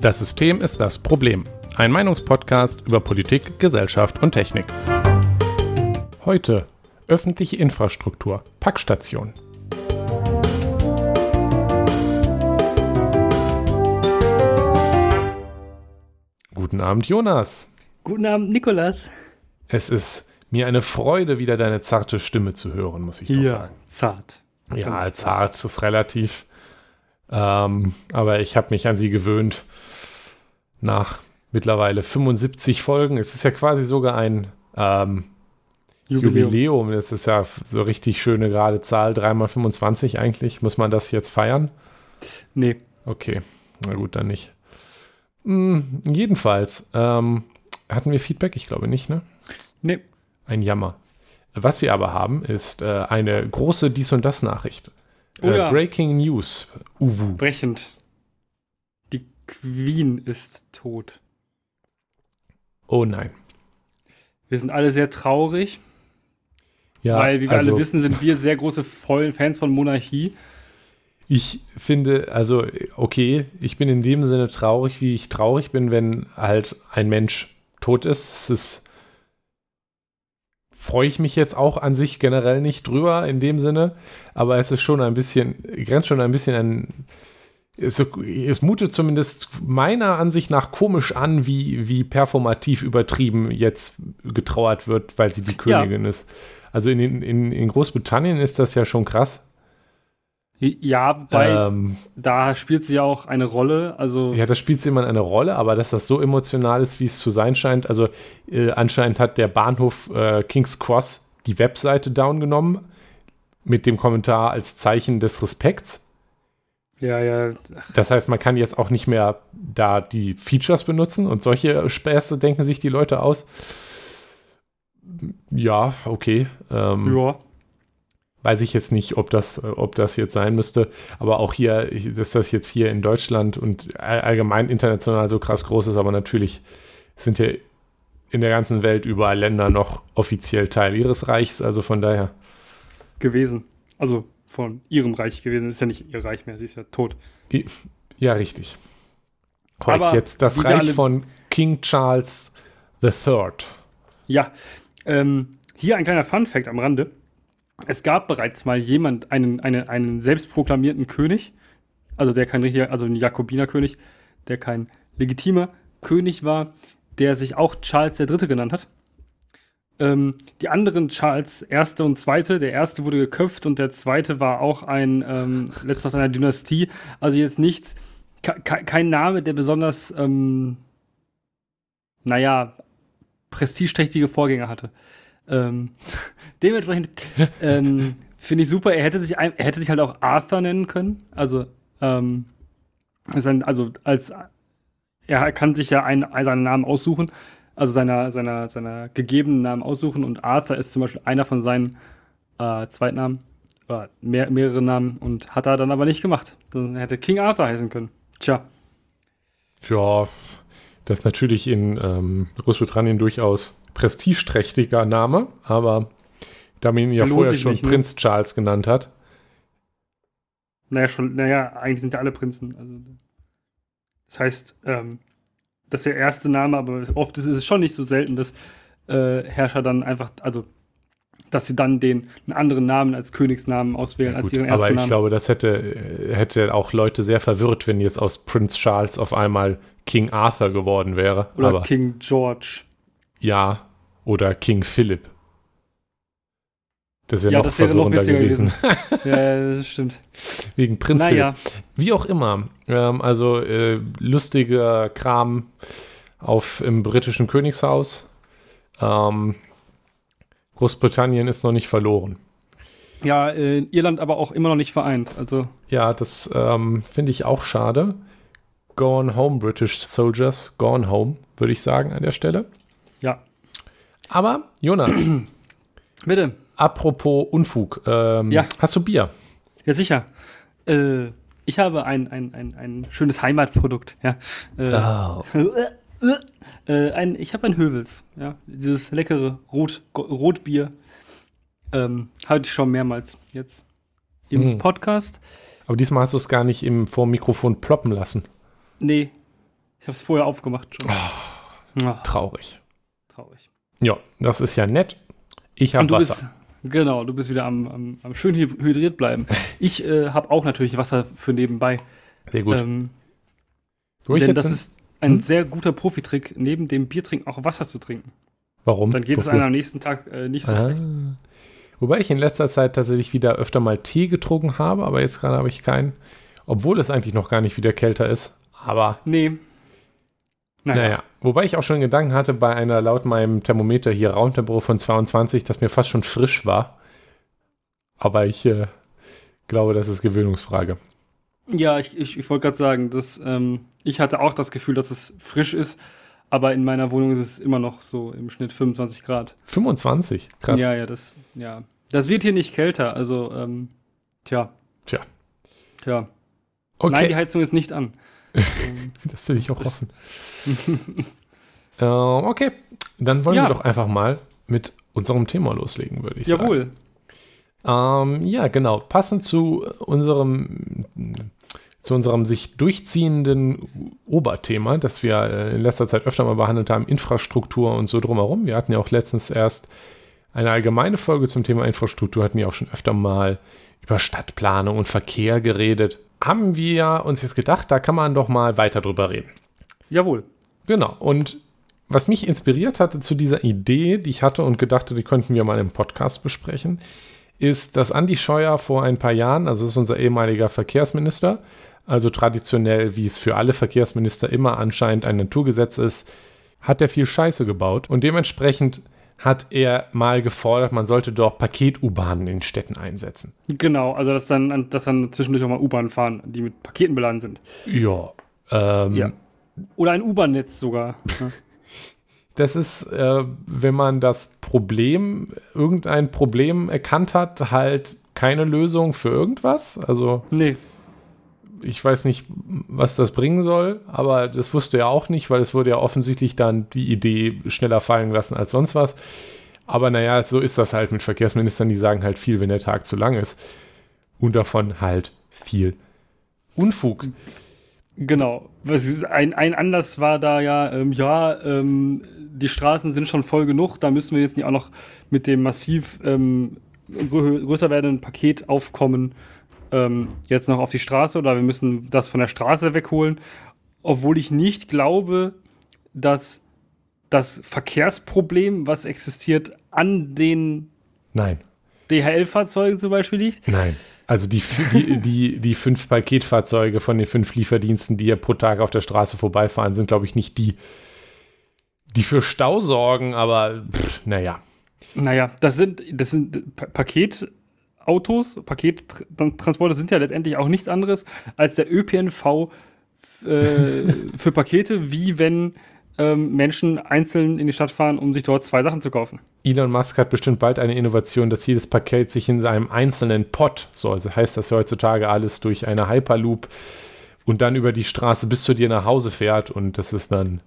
Das System ist das Problem. Ein Meinungspodcast über Politik, Gesellschaft und Technik. Heute öffentliche Infrastruktur, Packstation. Guten Abend, Jonas. Guten Abend, Nikolas. Es ist mir eine Freude, wieder deine zarte Stimme zu hören, muss ich doch sagen. Zart. Ja, zart ist relativ. Aber ich habe mich an sie gewöhnt. Nach mittlerweile 75 Folgen. Es ist ja quasi sogar ein Jubiläum. Das ist ja so richtig schöne gerade Zahl. 3 mal 25 eigentlich. Muss man das jetzt feiern? Nee. Okay, na gut, dann nicht. Jedenfalls hatten wir Feedback? Ich glaube nicht, ne? Nee. Ein Jammer. Was wir aber haben, ist eine große Dies- und Das-Nachricht. Oh ja. Breaking News. Uwu. Brechend. Die Queen ist tot. Oh nein. Wir sind alle sehr traurig. Ja, weil, wie wir alle wissen, sind wir sehr große Fans von Monarchie. Ich finde, also, okay, ich bin in dem Sinne traurig, wie ich traurig bin, wenn halt ein Mensch tot ist. Es ist, freue ich mich jetzt auch an sich generell nicht drüber in dem Sinne, aber es ist schon ein bisschen, grenzt schon ein bisschen an, es mutet zumindest meiner Ansicht nach komisch an, wie performativ übertrieben jetzt getrauert wird, weil sie die Königin ist. Also in Großbritannien ist das ja schon krass. Ja, wobei da spielt sie ja auch eine Rolle. Also ja, da spielt sie immer eine Rolle, aber dass das so emotional ist, wie es zu sein scheint. Also anscheinend hat der Bahnhof King's Cross die Webseite downgenommen mit dem Kommentar als Zeichen des Respekts. Ja. Das heißt, man kann jetzt auch nicht mehr da die Features benutzen und solche Späße denken sich die Leute aus. Ja, okay. Ja. Weiß ich jetzt nicht, ob das jetzt sein müsste, aber auch hier, dass das jetzt hier in Deutschland und allgemein international so krass groß ist, aber natürlich sind ja in der ganzen Welt überall Länder noch offiziell Teil ihres Reichs, also von daher. Gewesen, also von ihrem Reich gewesen, ist ja nicht ihr Reich mehr, sie ist ja tot. Ja, richtig. Heute jetzt das Reich von King Charles III. Ja, hier ein kleiner Funfact am Rande. Es gab bereits mal einen selbstproklamierten König, also der kein richtiger, also ein Jakobinerkönig, der kein legitimer König war, der sich auch Charles III. Genannt hat. Die anderen Charles I. und II., der erste wurde geköpft und der zweite war auch ein letzter aus einer Dynastie, also jetzt nichts, kein Name, der besonders, prestigeträchtige Vorgänger hatte. Dementsprechend finde ich super, er hätte sich halt auch Arthur nennen können. Also, er kann sich ja seinen Namen aussuchen, also seiner gegebenen Namen aussuchen, und Arthur ist zum Beispiel einer von seinen Zweitnamen, mehrere Namen, und hat er dann aber nicht gemacht. Dann hätte King Arthur heißen können. Tja. Ja, das ist natürlich in Großbritannien durchaus prestigeträchtiger Name, aber da man ihn ja vorher schon nicht, Prinz Charles genannt hat. Eigentlich sind ja alle Prinzen. Also, das heißt, das ist der erste Name, aber oft ist es schon nicht so selten, dass Herrscher dann einfach, also dass sie dann einen anderen Namen als Königsnamen auswählen, ja, gut, als ihren ersten Namen. Aber ich glaube, das hätte auch Leute sehr verwirrt, wenn jetzt aus Prinz Charles auf einmal King Arthur geworden wäre. Oder aber King George. Ja, oder King Philip. Das wäre noch verwirrender gewesen. Ja, das stimmt. Wegen Prinz Philip. Wie auch immer. Lustiger Kram im britischen Königshaus. Großbritannien ist noch nicht verloren. Ja, Irland aber auch immer noch nicht vereint. Also. Ja, das finde ich auch schade. Gone home, British Soldiers. Gone home, würde ich sagen an der Stelle. Ja. Aber, Jonas. Bitte. Apropos Unfug. Hast du Bier? Ja, sicher. Ich habe ein schönes Heimatprodukt. Ja. Ich habe ein Hövels. Ja. Dieses leckere Rotbier. Habe ich schon mehrmals jetzt im Podcast. Aber diesmal hast du es gar nicht vor Mikrofon ploppen lassen. Nee. habe es vorher aufgemacht schon. Oh, traurig. Traurig. Ja, das ist ja nett. Ich habe Wasser. Genau, du bist wieder am schön hydriert bleiben. Ich habe auch natürlich Wasser für nebenbei. Sehr gut. Denn das ist ein sehr guter Profitrick, neben dem Biertrinken auch Wasser zu trinken. Warum? Dann geht es einem am nächsten Tag nicht so schlecht. Wobei ich in letzter Zeit tatsächlich wieder öfter mal Tee getrunken habe, aber jetzt gerade habe ich keinen. Obwohl es eigentlich noch gar nicht wieder kälter ist. Aber. Nee. Naja, wobei ich auch schon Gedanken hatte bei einer laut meinem Thermometer hier Raumtemperatur von 22, dass mir fast schon frisch war. Aber ich glaube, das ist Gewöhnungsfrage. Ja, ich wollte gerade sagen, dass ich hatte auch das Gefühl, dass es frisch ist, aber in meiner Wohnung ist es immer noch so im Schnitt 25 Grad. 25? Krass. Ja. Das wird hier nicht kälter, also Tja. Okay. Nein, die Heizung ist nicht an. Das will ich auch hoffen. Okay, dann wollen wir doch einfach mal mit unserem Thema loslegen, würde ich sagen. Jawohl. Ja, genau. Passend zu unserem sich durchziehenden Oberthema, das wir in letzter Zeit öfter mal behandelt haben, Infrastruktur und so drumherum. Wir hatten ja auch letztens erst eine allgemeine Folge zum Thema Infrastruktur, hatten ja auch schon öfter mal über Stadtplanung und Verkehr geredet. Haben wir uns jetzt gedacht, da kann man doch mal weiter drüber reden. Jawohl. Genau. Und was mich inspiriert hatte zu dieser Idee, die ich hatte und gedacht, die könnten wir mal im Podcast besprechen, ist, dass Andi Scheuer vor ein paar Jahren, also ist unser ehemaliger Verkehrsminister, also traditionell, wie es für alle Verkehrsminister immer anscheinend ein Naturgesetz ist, hat er viel Scheiße gebaut. Und dementsprechend hat er mal gefordert, man sollte doch Paket-U-Bahnen in Städten einsetzen. Genau, also dass dann zwischendurch auch mal U-Bahnen fahren, die mit Paketen beladen sind. Ja. Oder ein U-Bahn-Netz sogar. Das ist, wenn man irgendein Problem erkannt hat, halt keine Lösung für irgendwas. Also, nee. Ich weiß nicht, was das bringen soll, aber das wusste er auch nicht, weil es wurde ja offensichtlich dann die Idee schneller fallen lassen als sonst was. Aber naja, so ist das halt mit Verkehrsministern, die sagen halt viel, wenn der Tag zu lang ist. Und davon halt viel Unfug. Genau. Ein Anlass war da die Straßen sind schon voll genug, da müssen wir jetzt nicht auch noch mit dem massiv größer werdenden Paket aufkommen, jetzt noch auf die Straße, oder wir müssen das von der Straße wegholen, obwohl ich nicht glaube, dass das Verkehrsproblem, was existiert, an den DHL-Fahrzeugen zum Beispiel liegt. Nein, also die 5 Paketfahrzeuge von den 5 Lieferdiensten, die ja pro Tag auf der Straße vorbeifahren, sind, glaube ich, nicht die für Stau sorgen, aber naja. Naja, das sind Paket Autos, Pakettransporter sind ja letztendlich auch nichts anderes als der ÖPNV für Pakete, wie wenn Menschen einzeln in die Stadt fahren, um sich dort 2 Sachen zu kaufen. Elon Musk hat bestimmt bald eine Innovation, dass jedes Paket sich in seinem einzelnen Pod, so also heißt das ja heutzutage, alles durch eine Hyperloop und dann über die Straße bis zu dir nach Hause fährt, und das ist dann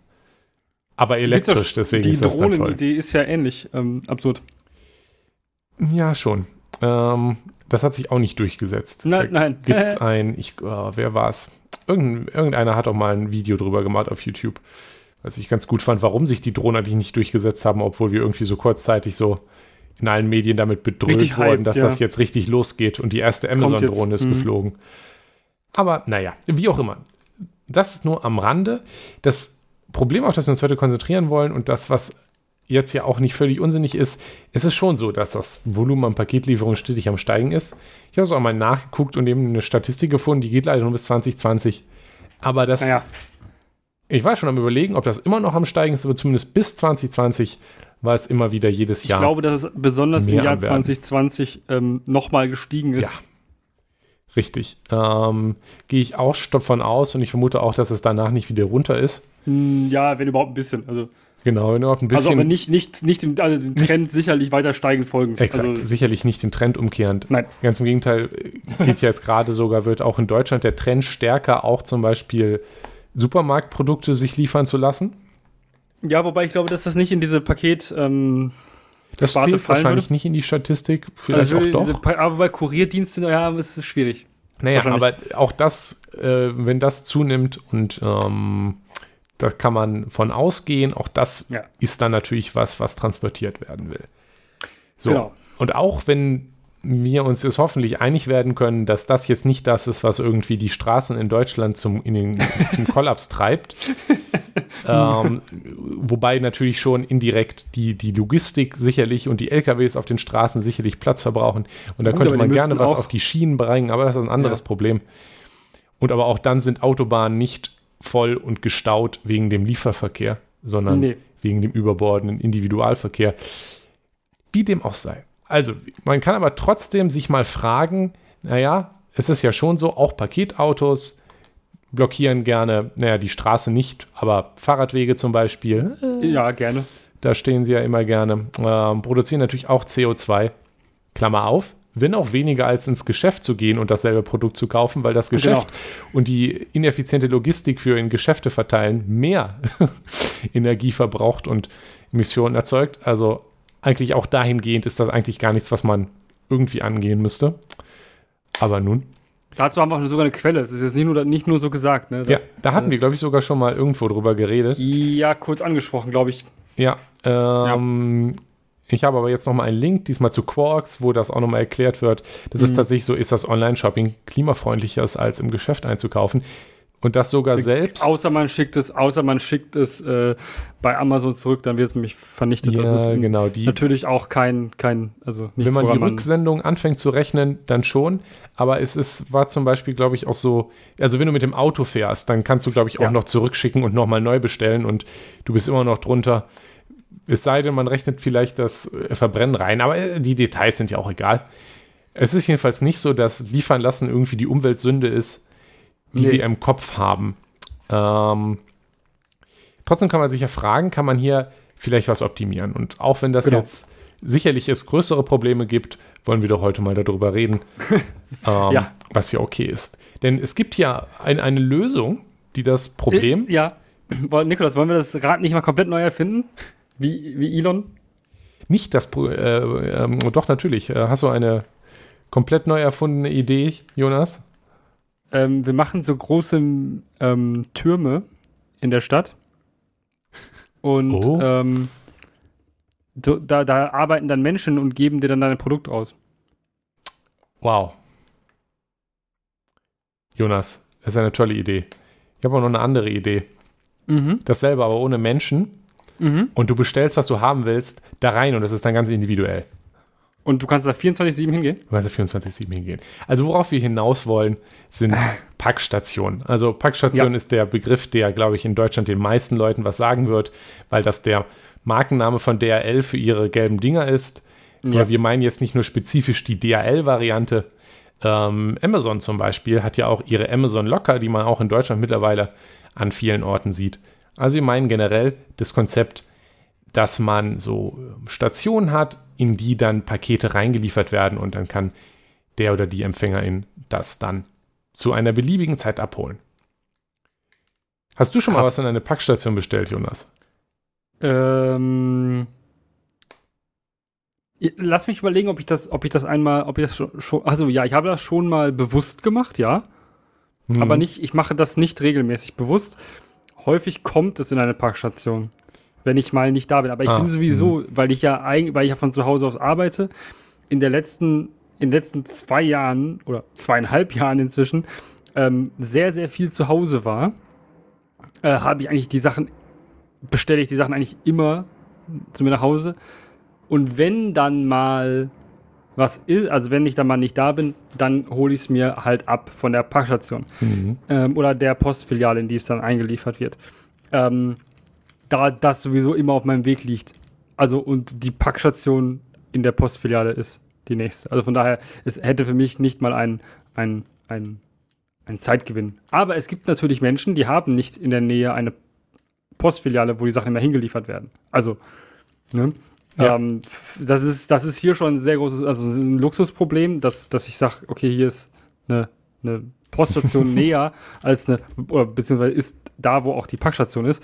aber elektrisch, deswegen ist das dann toll. Die Drohnenidee ist ja ähnlich absurd. Ja, schon. Das hat sich auch nicht durchgesetzt. Nein. Gibt's wer war's? Irgendeiner hat auch mal ein Video drüber gemacht auf YouTube, was ich ganz gut fand, warum sich die Drohnen eigentlich nicht durchgesetzt haben, obwohl wir irgendwie so kurzzeitig so in allen Medien damit bedroht wurden, dass das jetzt richtig losgeht und die erste Amazon-Drohne ist geflogen. Aber naja, wie auch immer. Das ist nur am Rande. Das Problem, auf das wir uns heute konzentrieren wollen, und das, was jetzt ja auch nicht völlig unsinnig ist, es ist schon so, dass das Volumen an Paketlieferungen stetig am Steigen ist. Ich habe es auch mal nachgeguckt und eben eine Statistik gefunden, die geht leider nur bis 2020. Aber das, ich war schon am Überlegen, ob das immer noch am Steigen ist, aber zumindest bis 2020 war es immer wieder jedes Jahr. Ich glaube, dass es besonders im Jahr 2020 nochmal gestiegen ist. Ja, richtig. Gehe ich auch davon aus, und ich vermute auch, dass es danach nicht wieder runter ist. Ja, wenn überhaupt ein bisschen, also genau, wenn überhaupt ein bisschen. Also aber nicht den Trend sicherlich weiter steigend folgend. Exakt, also sicherlich nicht den Trend umkehrend. Nein. Ganz im Gegenteil, geht ja jetzt gerade sogar, wird auch in Deutschland der Trend stärker, auch zum Beispiel Supermarktprodukte sich liefern zu lassen. Ja, wobei ich glaube, dass das nicht in diese Paket das Sparte zählt wahrscheinlich würde. Nicht in die Statistik, vielleicht also auch doch. Aber bei Kurierdiensten, ja, ist es schwierig. Naja, aber auch das, wenn das zunimmt und Da kann man von ausgehen. Auch das ist dann natürlich was transportiert werden will. So. Genau. Und auch wenn wir uns jetzt hoffentlich einig werden können, dass das jetzt nicht das ist, was irgendwie die Straßen in Deutschland zum Kollaps treibt. Wobei natürlich schon indirekt die Logistik sicherlich und die LKWs auf den Straßen sicherlich Platz verbrauchen. Und da könnte man gerne was auf die Schienen bringen, aber das ist ein anderes Problem. Und aber auch dann sind Autobahnen nicht voll und gestaut wegen dem Lieferverkehr, sondern wegen dem überbordenden Individualverkehr. Wie dem auch sei. Also, man kann aber trotzdem sich mal fragen, naja, es ist ja schon so, auch Paketautos blockieren gerne, die Straße nicht, aber Fahrradwege zum Beispiel. Ja, gerne. Da stehen sie ja immer gerne. Produzieren natürlich auch CO2. Klammer auf, wenn auch weniger als ins Geschäft zu gehen und dasselbe Produkt zu kaufen, weil das Geschäft und die ineffiziente Logistik für in Geschäfte verteilen mehr Energie verbraucht und Emissionen erzeugt. Also, eigentlich auch dahingehend ist das eigentlich gar nichts, was man irgendwie angehen müsste. Aber nun. Dazu haben wir sogar eine Quelle. Das ist jetzt nicht nur so gesagt. Ne? Das, da hatten wir, glaube ich, sogar schon mal irgendwo drüber geredet. Ja, kurz angesprochen, glaube ich. Ja, Ich habe aber jetzt nochmal einen Link, diesmal zu Quarks, wo das auch nochmal erklärt wird. Das ist tatsächlich so, ist das Online-Shopping klimafreundlicher als im Geschäft einzukaufen. Und das sogar selbst. Außer man schickt es bei Amazon zurück, dann wird es nämlich vernichtet. Ja, das ist genau, natürlich auch kein also nichts. Wenn man die Rücksendung anfängt zu rechnen, dann schon. Aber war zum Beispiel, glaube ich, auch so, also wenn du mit dem Auto fährst, dann kannst du, glaube ich, auch noch zurückschicken und nochmal neu bestellen und du bist immer noch drunter. Es sei denn, man rechnet vielleicht das Verbrennen rein, aber die Details sind ja auch egal. Es ist jedenfalls nicht so, dass liefern lassen irgendwie die Umweltsünde ist, die wir im Kopf haben. Trotzdem kann man sich ja fragen, kann man hier vielleicht was optimieren? Und auch wenn das jetzt sicherlich es größere Probleme gibt, wollen wir doch heute mal darüber reden, was ja okay ist. Denn es gibt ja eine Lösung, die das Problem... Nikolas, wollen wir das Rad nicht mal komplett neu erfinden? Wie Elon? Nicht das... doch, natürlich. Hast du eine komplett neu erfundene Idee, Jonas? Wir machen so große Türme in der Stadt und da arbeiten dann Menschen und geben dir dann dein Produkt aus. Wow. Jonas, das ist eine tolle Idee. Ich habe auch noch eine andere Idee. Dasselbe, aber ohne Menschen. Und du bestellst, was du haben willst, da rein und das ist dann ganz individuell. Und du kannst da 24/7 hingehen? Du kannst da 24/7 hingehen. Also worauf wir hinaus wollen, sind Packstationen. Also Packstation ist der Begriff, der, glaube ich, in Deutschland den meisten Leuten was sagen wird, weil das der Markenname von DHL für ihre gelben Dinger ist. Ja. Aber wir meinen jetzt nicht nur spezifisch die DHL-Variante. Amazon zum Beispiel hat ja auch ihre Amazon Locker, die man auch in Deutschland mittlerweile an vielen Orten sieht. Also wir meinen generell das Konzept, dass man so Stationen hat, in die dann Pakete reingeliefert werden und dann kann der oder die Empfängerin das dann zu einer beliebigen Zeit abholen. Hast du schon mal was in eine Packstation bestellt, Jonas? Lass mich überlegen, ich habe das schon mal bewusst gemacht, aber nicht, ich mache das nicht regelmäßig bewusst. Häufig kommt es in eine Packstation, wenn ich mal nicht da bin. Aber ich bin sowieso, weil ich ja von zu Hause aus arbeite, in den letzten 2 Jahren oder 2,5 Jahren inzwischen sehr, sehr viel zu Hause war, bestelle ich die Sachen eigentlich immer zu mir nach Hause. Und wenn dann mal was ist, also wenn ich dann mal nicht da bin, dann hole ich es mir halt ab von der Packstation oder der Postfiliale, in die es dann eingeliefert wird. Da das sowieso immer auf meinem Weg liegt. Also und die Packstation in der Postfiliale ist die nächste. Also von daher, es hätte für mich nicht mal einen Zeitgewinn. Aber es gibt natürlich Menschen, die haben nicht in der Nähe eine Postfiliale, wo die Sachen immer hingeliefert werden. Also, ne? Ja. Das ist hier schon ein sehr großes, also ein Luxusproblem, dass ich sage, okay, hier ist eine Poststation näher als beziehungsweise ist da, wo auch die Packstation ist.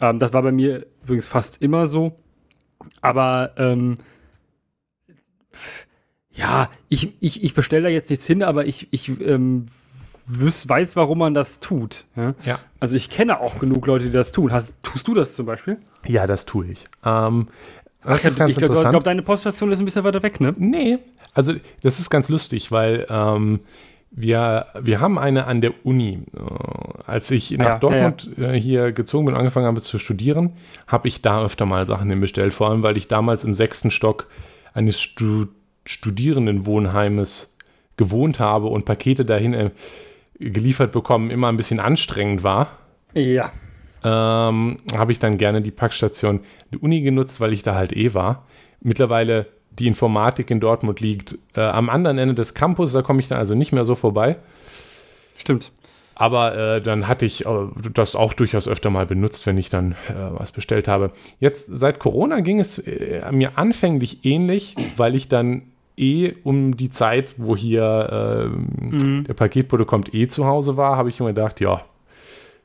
Das war bei mir übrigens fast immer so. Aber ich bestelle da jetzt nichts hin, aber ich weiß, warum man das tut. Ja? Ja. Also ich kenne auch genug Leute, die das tun. Tust du das zum Beispiel? Ja, das tue ich. Das ist ganz interessant. Ich glaube, deine Poststation ist ein bisschen weiter weg, ne? Nee, also das ist ganz lustig, weil wir haben eine an der Uni. Als ich nach Dortmund hier gezogen bin und angefangen habe zu studieren, habe ich da öfter mal Sachen hinbestellt. Vor allem, weil ich damals im 6. Stock eines Studierendenwohnheimes gewohnt habe und Pakete dahin geliefert bekommen immer ein bisschen anstrengend war. Ja. Habe ich dann gerne die Packstation der Uni genutzt, weil ich da halt war. Mittlerweile die Informatik in Dortmund liegt am anderen Ende des Campus, da komme ich dann also nicht mehr so vorbei. Stimmt. Aber dann hatte ich das auch durchaus öfter mal benutzt, wenn ich dann was bestellt habe. Jetzt seit Corona ging es mir anfänglich ähnlich, weil ich dann um die Zeit, wo hier der Paketbote kommt, zu Hause war, habe ich immer gedacht,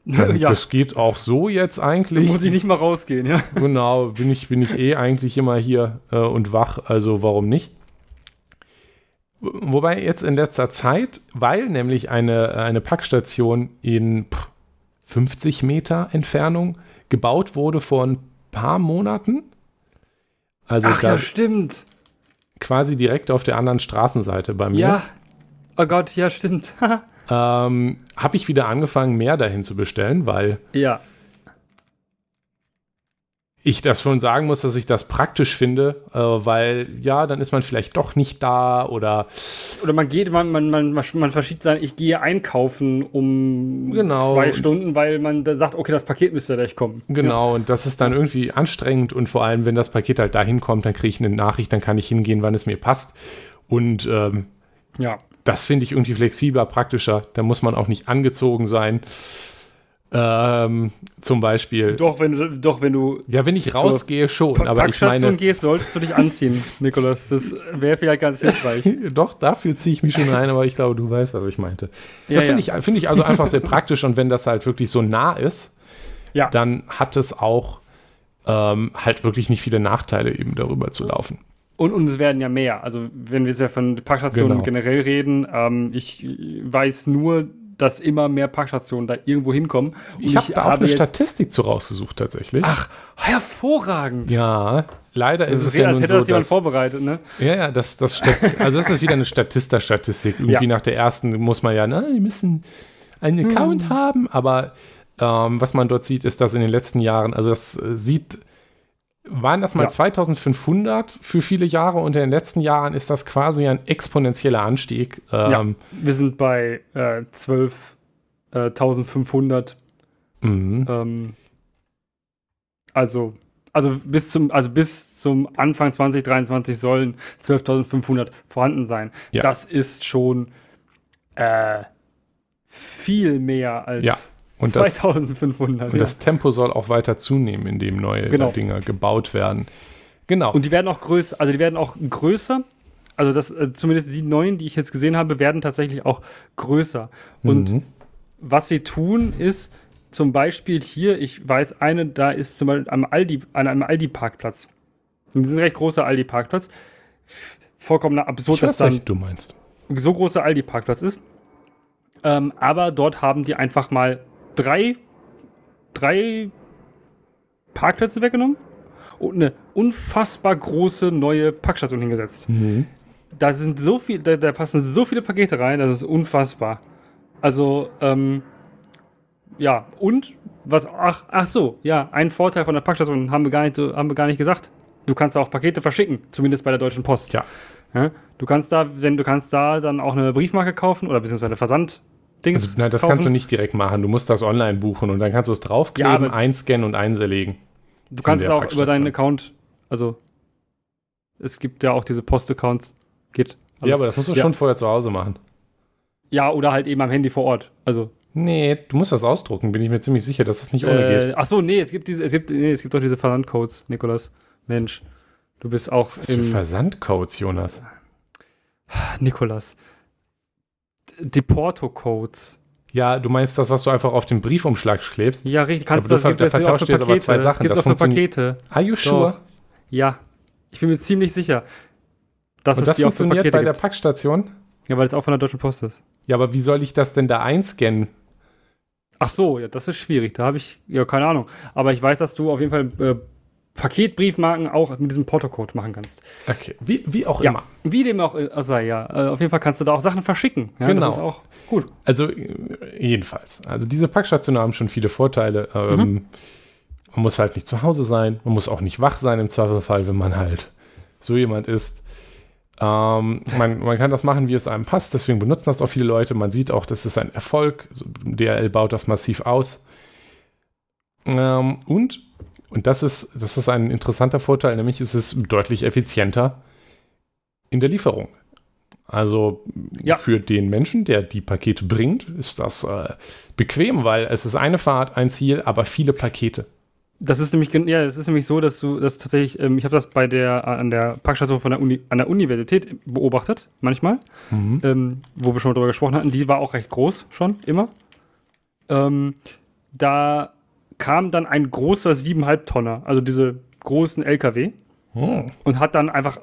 das geht auch so jetzt eigentlich. Da muss ich nicht mal rausgehen, ja. Genau, bin ich eigentlich immer hier und wach, also warum nicht? Wobei jetzt in letzter Zeit, weil nämlich eine Packstation in 50 Meter Entfernung gebaut wurde vor ein paar Monaten. Also ach ja, stimmt. Quasi direkt auf der anderen Straßenseite bei mir. Ja, oh Gott, ja, stimmt. Habe ich wieder angefangen, mehr dahin zu bestellen, weil ich das schon sagen muss, dass ich das praktisch finde, weil dann ist man vielleicht doch nicht da oder man verschiebt sein, ich gehe einkaufen um 2 Stunden, weil man dann sagt, okay, das Paket müsste gleich kommen. Genau, und das ist dann irgendwie anstrengend und vor allem, wenn das Paket halt dahin kommt, dann kriege ich eine Nachricht, dann kann ich hingehen, wann es mir passt und das finde ich irgendwie flexibler, praktischer, da muss man auch nicht angezogen sein. Zum Beispiel. Doch, wenn du. Ja, wenn ich rausgehe, schon. Aber ich meine, gehst, solltest du dich anziehen, Nikolas. Das wäre vielleicht ganz hilfreich. Doch, dafür ziehe ich mich schon ein, aber ich glaube, du weißt, was ich meinte. Ja, das finde ich also einfach sehr praktisch und wenn das halt wirklich so nah ist, dann hat es auch halt wirklich nicht viele Nachteile, eben darüber zu laufen. Und es werden ja mehr. Also, wenn wir jetzt von Packstationen generell reden, ich weiß nur, dass immer mehr Packstationen da irgendwo hinkommen. Und ich habe eine Statistik zu rausgesucht tatsächlich. Ach, hervorragend. Ja, leider ist es ja nun so, dass... Als hätte das jemand vorbereitet, ne? Ja, also das ist wieder eine Statistik. Irgendwie nach der ersten muss man die müssen einen Account haben. Aber was man dort sieht, ist, dass in den letzten Jahren, also das waren das mal 2500 für viele Jahre und in den letzten Jahren ist das quasi ein exponentieller Anstieg. Wir sind bei 12.500. Also bis zum Anfang 2023 sollen 12.500 vorhanden sein. Ja. Das ist schon viel mehr als... Ja. Und 2500. Das Tempo soll auch weiter zunehmen, indem neue Dinger gebaut werden. Genau. Und die werden auch größer. Also, Also, das, zumindest die neuen, die ich jetzt gesehen habe, werden tatsächlich auch größer. Und was sie tun, ist zum Beispiel hier, ich weiß, eine, da ist zum Beispiel an einem Aldi-Parkplatz. Das ist ein recht großer Aldi-Parkplatz. Vollkommen absurd, dass dann du meinst. So großer Aldi-Parkplatz ist. Aber dort haben die einfach mal drei Parkplätze weggenommen und eine unfassbar große neue Packstation hingesetzt. Da sind so viel, da passen so viele Pakete rein, das ist unfassbar. Also, und was, ein Vorteil von der Packstation haben wir gar nicht gesagt. Du kannst da auch Pakete verschicken, zumindest bei der Deutschen Post. Ja. Du kannst da dann auch eine Briefmarke kaufen oder beziehungsweise Versand. Also, nein, das kannst du nicht direkt machen. Du musst das online buchen und dann kannst du es draufkleben, einscannen und einserlegen. Du kannst es auch über deinen Account, also es gibt ja auch diese Post-Accounts, geht alles. Ja, aber das musst du schon vorher zu Hause machen. Ja, oder halt eben am Handy vor Ort. Also nee, du musst was ausdrucken, bin ich mir ziemlich sicher, dass das nicht ohne geht. Ach so, nee, es gibt doch diese Versandcodes, Nikolas. Mensch, du bist auch was im... Was für Versandcodes, Jonas? Nikolas. Die Porto-Codes. Ja, du meinst das, was du einfach auf den Briefumschlag klebst? Ja, richtig. Kannst aber du das vertauscht jetzt aber zwei Sachen. Gibt's das auch für Pakete. Are you sure? Doch. Ja, ich bin mir ziemlich sicher, dass es die auch für Pakete gibt. Und das funktioniert bei der Packstation? Ja, weil es auch von der Deutschen Post ist. Ja, aber wie soll ich das denn da einscannen? Ach so, ja, das ist schwierig. Da habe ich, ja, keine Ahnung. Aber ich weiß, dass du auf jeden Fall Paketbriefmarken auch mit diesem Portocode machen kannst. Okay, wie auch immer. Ja, wie dem auch sei, ja. Auf jeden Fall kannst du da auch Sachen verschicken. Ja, genau. Das ist auch gut. Also, jedenfalls. Also, diese Packstationen haben schon viele Vorteile. Man muss halt nicht zu Hause sein. Man muss auch nicht wach sein im Zweifelfall, wenn man halt so jemand ist. Man kann das machen, wie es einem passt. Deswegen benutzen das auch viele Leute. Man sieht auch, das ist ein Erfolg. DHL baut das massiv aus. Und das ist ein interessanter Vorteil, nämlich ist es deutlich effizienter in der Lieferung. Also für den Menschen, der die Pakete bringt, ist das bequem, weil es ist eine Fahrt, ein Ziel, aber viele Pakete. Das ist nämlich so, dass du das tatsächlich, ich habe das an der Packstation an der Universität beobachtet, manchmal, wo wir schon mal drüber gesprochen hatten, die war auch recht groß schon, immer. Da kam dann ein großer 7,5 Tonner, also diese großen LKW, und hat dann einfach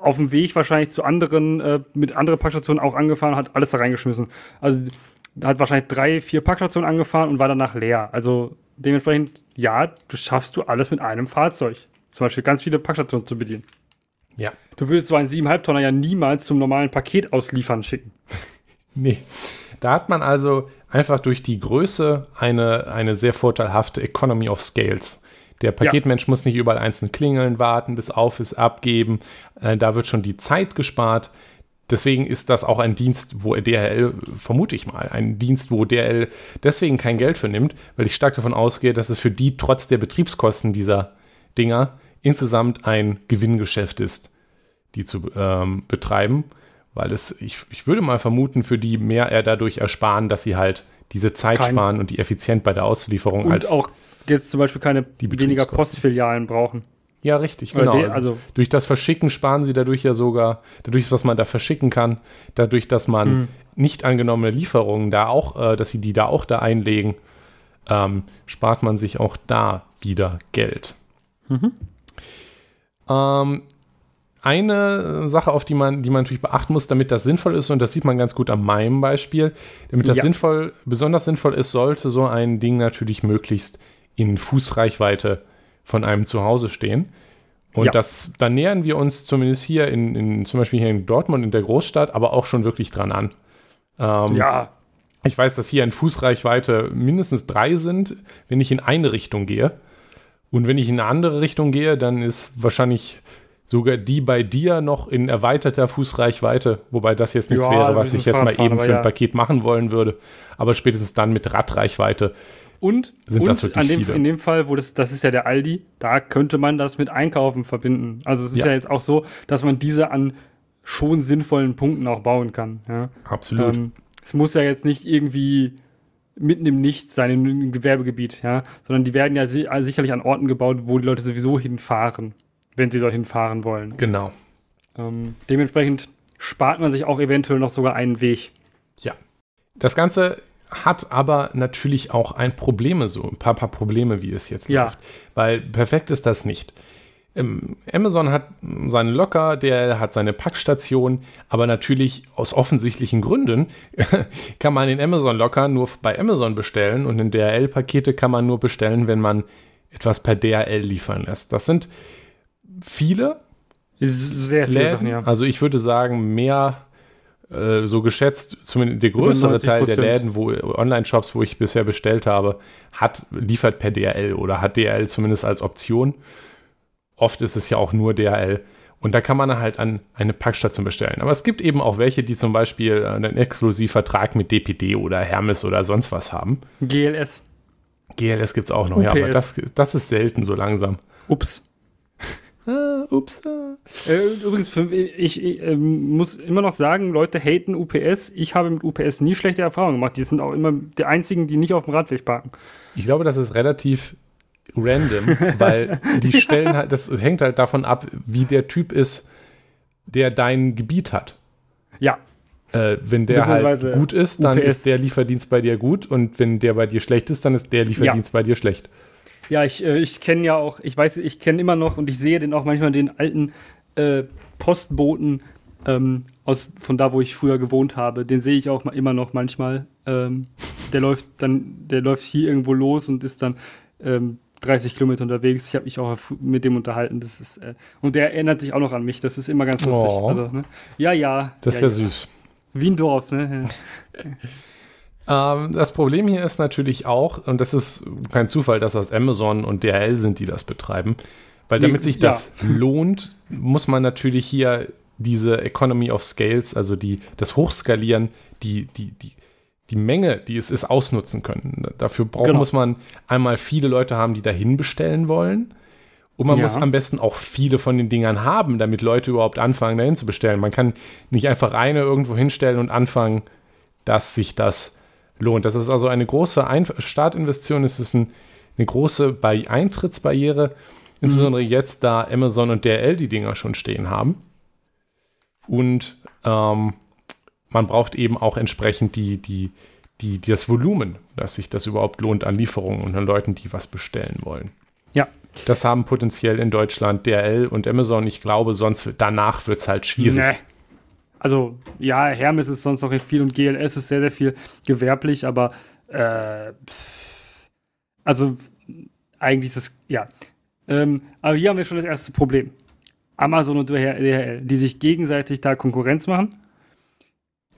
auf dem Weg wahrscheinlich zu anderen, mit anderen Packstationen auch angefahren, hat alles da reingeschmissen. Also hat wahrscheinlich 3-4 Packstationen angefahren und war danach leer. Also dementsprechend, ja, du schaffst du alles mit einem Fahrzeug. Zum Beispiel ganz viele Packstationen zu bedienen. Ja. Du würdest so einen 7,5 Tonner ja niemals zum normalen Paket ausliefern schicken. Nee. Da hat man also einfach durch die Größe eine sehr vorteilhafte Economy of Scales. Der Paketmensch muss nicht überall einzeln klingeln, warten, bis auf ist, abgeben. Da wird schon die Zeit gespart. Deswegen ist das auch ein Dienst, wo DHL, vermute ich mal, deswegen kein Geld für nimmt, weil ich stark davon ausgehe, dass es für die trotz der Betriebskosten dieser Dinger insgesamt ein Gewinngeschäft ist, die zu betreiben. Weil es, ich würde mal vermuten, für die mehr dadurch ersparen, dass sie halt diese Zeit sparen und die effizient bei der Auslieferung und als auch jetzt zum Beispiel weniger Postfilialen brauchen. Ja, richtig, genau. Also durch das Verschicken sparen sie dadurch ja sogar, was man da verschicken kann, dadurch, dass man nicht angenommene Lieferungen da auch, dass sie die da auch da einlegen, spart man sich auch da wieder Geld. Eine Sache, auf die man natürlich beachten muss, damit das sinnvoll ist, und das sieht man ganz gut an meinem Beispiel, damit das besonders sinnvoll ist, sollte so ein Ding natürlich möglichst in Fußreichweite von einem Zuhause stehen. Und da nähern wir uns zumindest hier zum Beispiel hier in Dortmund in der Großstadt, aber auch schon wirklich dran an. Ich weiß, dass hier in Fußreichweite mindestens 3 sind, wenn ich in eine Richtung gehe. Und wenn ich in eine andere Richtung gehe, dann ist wahrscheinlich sogar die bei dir noch in erweiterter Fußreichweite, wobei das jetzt nichts wäre, was ich jetzt mal eben für ein Paket machen wollen würde, aber spätestens dann mit Radreichweite sind das wirklich viele. In dem Fall, das ist ja der Aldi, da könnte man das mit Einkaufen verbinden. Also es ist ja jetzt auch so, dass man diese an schon sinnvollen Punkten auch bauen kann. Ja? Absolut. Es muss ja jetzt nicht irgendwie mitten im Nichts sein, im Gewerbegebiet, ja? Sondern die werden ja sicherlich an Orten gebaut, wo die Leute sowieso hinfahren, wenn sie dorthin fahren wollen. Genau. Dementsprechend spart man sich auch eventuell noch sogar einen Weg. Ja. Das Ganze hat aber natürlich auch ein paar Probleme, wie es jetzt läuft. Weil perfekt ist das nicht. Amazon hat seinen Locker, der hat seine Packstation, aber natürlich aus offensichtlichen Gründen kann man den Amazon Locker nur bei Amazon bestellen und in DHL-Pakete kann man nur bestellen, wenn man etwas per DHL liefern lässt. Das sind sehr viele Läden, Sachen, ja. Also ich würde sagen, mehr so geschätzt, zumindest der größere Teil der Läden, Online-Shops, wo ich bisher bestellt habe, liefert per DHL oder hat DHL zumindest als Option. Oft ist es ja auch nur DHL. Und da kann man halt an eine Packstation bestellen. Aber es gibt eben auch welche, die zum Beispiel einen Exklusivvertrag mit DPD oder Hermes oder sonst was haben. GLS gibt es auch noch, UPS. Ja, aber das ist selten so langsam. Übrigens, ich muss immer noch sagen, Leute haten UPS. Ich habe mit UPS nie schlechte Erfahrungen gemacht. Die sind auch immer die einzigen, die nicht auf dem Radweg parken. Ich glaube, das ist relativ random, weil die stellen halt, das hängt halt davon ab, wie der Typ ist, der dein Gebiet hat. Ja. Wenn der halt gut ist, dann ist der Lieferdienst bei dir gut. Und wenn der bei dir schlecht ist, dann ist der Lieferdienst bei dir schlecht. Ja, ich kenne ja auch, ich weiß, ich kenne immer noch und ich sehe den auch manchmal, den alten Postboten, von da, wo ich früher gewohnt habe. Den sehe ich auch immer noch manchmal. Der läuft hier irgendwo los und ist dann 30 Kilometer unterwegs. Ich habe mich auch mit dem unterhalten. Das ist, und der erinnert sich auch noch an mich. Das ist immer ganz lustig. Oh. Also, ne? Ja. Das ist ja süß. Wie ein Dorf, ne? Das Problem hier ist natürlich auch, und das ist kein Zufall, dass das Amazon und DHL sind, die das betreiben, weil damit sich das lohnt, muss man natürlich hier diese Economy of Scales, also das Hochskalieren, die Menge, die es ist, ausnutzen können. Dafür muss man einmal viele Leute haben, die dahin bestellen wollen. Und man muss am besten auch viele von den Dingern haben, damit Leute überhaupt anfangen, dahin zu bestellen. Man kann nicht einfach eine irgendwo hinstellen und anfangen, dass sich das lohnt. Das ist also eine große Startinvestition. Es ist eine große Eintrittsbarriere, insbesondere jetzt, da Amazon und DHL die Dinger schon stehen haben. Und man braucht eben auch entsprechend das Volumen, dass sich das überhaupt lohnt an Lieferungen und an Leuten, die was bestellen wollen. Ja. Das haben potenziell in Deutschland DHL und Amazon. Ich glaube, sonst danach wird es halt schwierig. Nee. Also ja, Hermes ist sonst noch recht viel und GLS ist sehr, sehr viel gewerblich, aber also eigentlich ist es, ja. Aber hier haben wir schon das erste Problem. Amazon und DHL, die sich gegenseitig da Konkurrenz machen.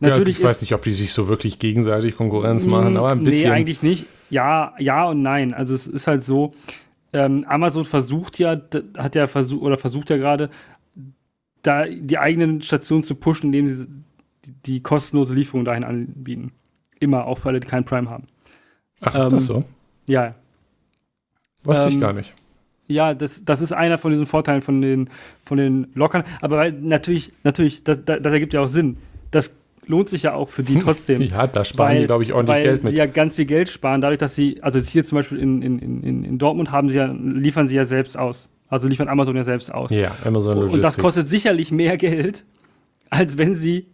Natürlich ja, ich weiß nicht, ob die sich so wirklich gegenseitig Konkurrenz machen, aber ein bisschen. Nee, eigentlich nicht. Ja und nein. Also es ist halt so, Amazon versucht ja gerade, da die eigenen Stationen zu pushen, indem sie die kostenlose Lieferung dahin anbieten. Immer, auch für alle, die kein Prime haben. Ach, ist das so? Ja. Weiß ich gar nicht. Ja, das ist einer von diesen Vorteilen von den Lockern. Aber natürlich, das ergibt ja auch Sinn. Das lohnt sich ja auch für die trotzdem. Ja, da sparen die, glaube ich, ordentlich Geld mit. Weil sie ja ganz viel Geld sparen, dadurch, dass sie, also hier zum Beispiel in Dortmund liefern sie ja selbst aus. Also liefern Amazon ja selbst aus. Ja, Amazon Logistics. Und das kostet sicherlich mehr Geld, als wenn sie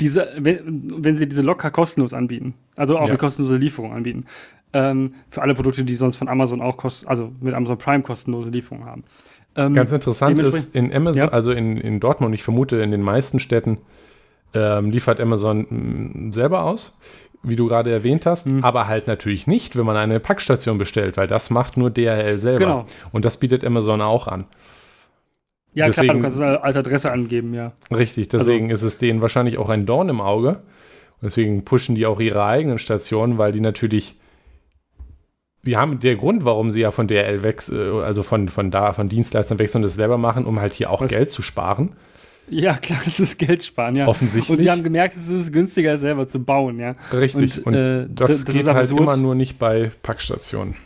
diese Locker kostenlos anbieten. Also auch eine kostenlose Lieferung anbieten. Für alle Produkte, die sonst von Amazon auch also mit Amazon Prime kostenlose Lieferungen haben. Ganz interessant ist, in Amazon, also in Dortmund, ich vermute in den meisten Städten, liefert Amazon selber aus, wie du gerade erwähnt hast, aber halt natürlich nicht, wenn man eine Packstation bestellt, weil das macht nur DHL selber. Genau. Und das bietet Amazon auch an. Ja, deswegen, klar, du kannst es als Adresse angeben, ja. Richtig, deswegen ist es denen wahrscheinlich auch ein Dorn im Auge. Und deswegen pushen die auch ihre eigenen Stationen, weil die natürlich, die haben der Grund, warum sie ja von DHL wechseln, also von Dienstleistern wechseln und das selber machen, um halt hier auch Geld zu sparen. Ja, klar, es ist Geld sparen, ja. Offensichtlich. Und sie haben gemerkt, es ist günstiger, selber zu bauen, ja. Richtig. Und das geht halt immer nur nicht bei Packstationen.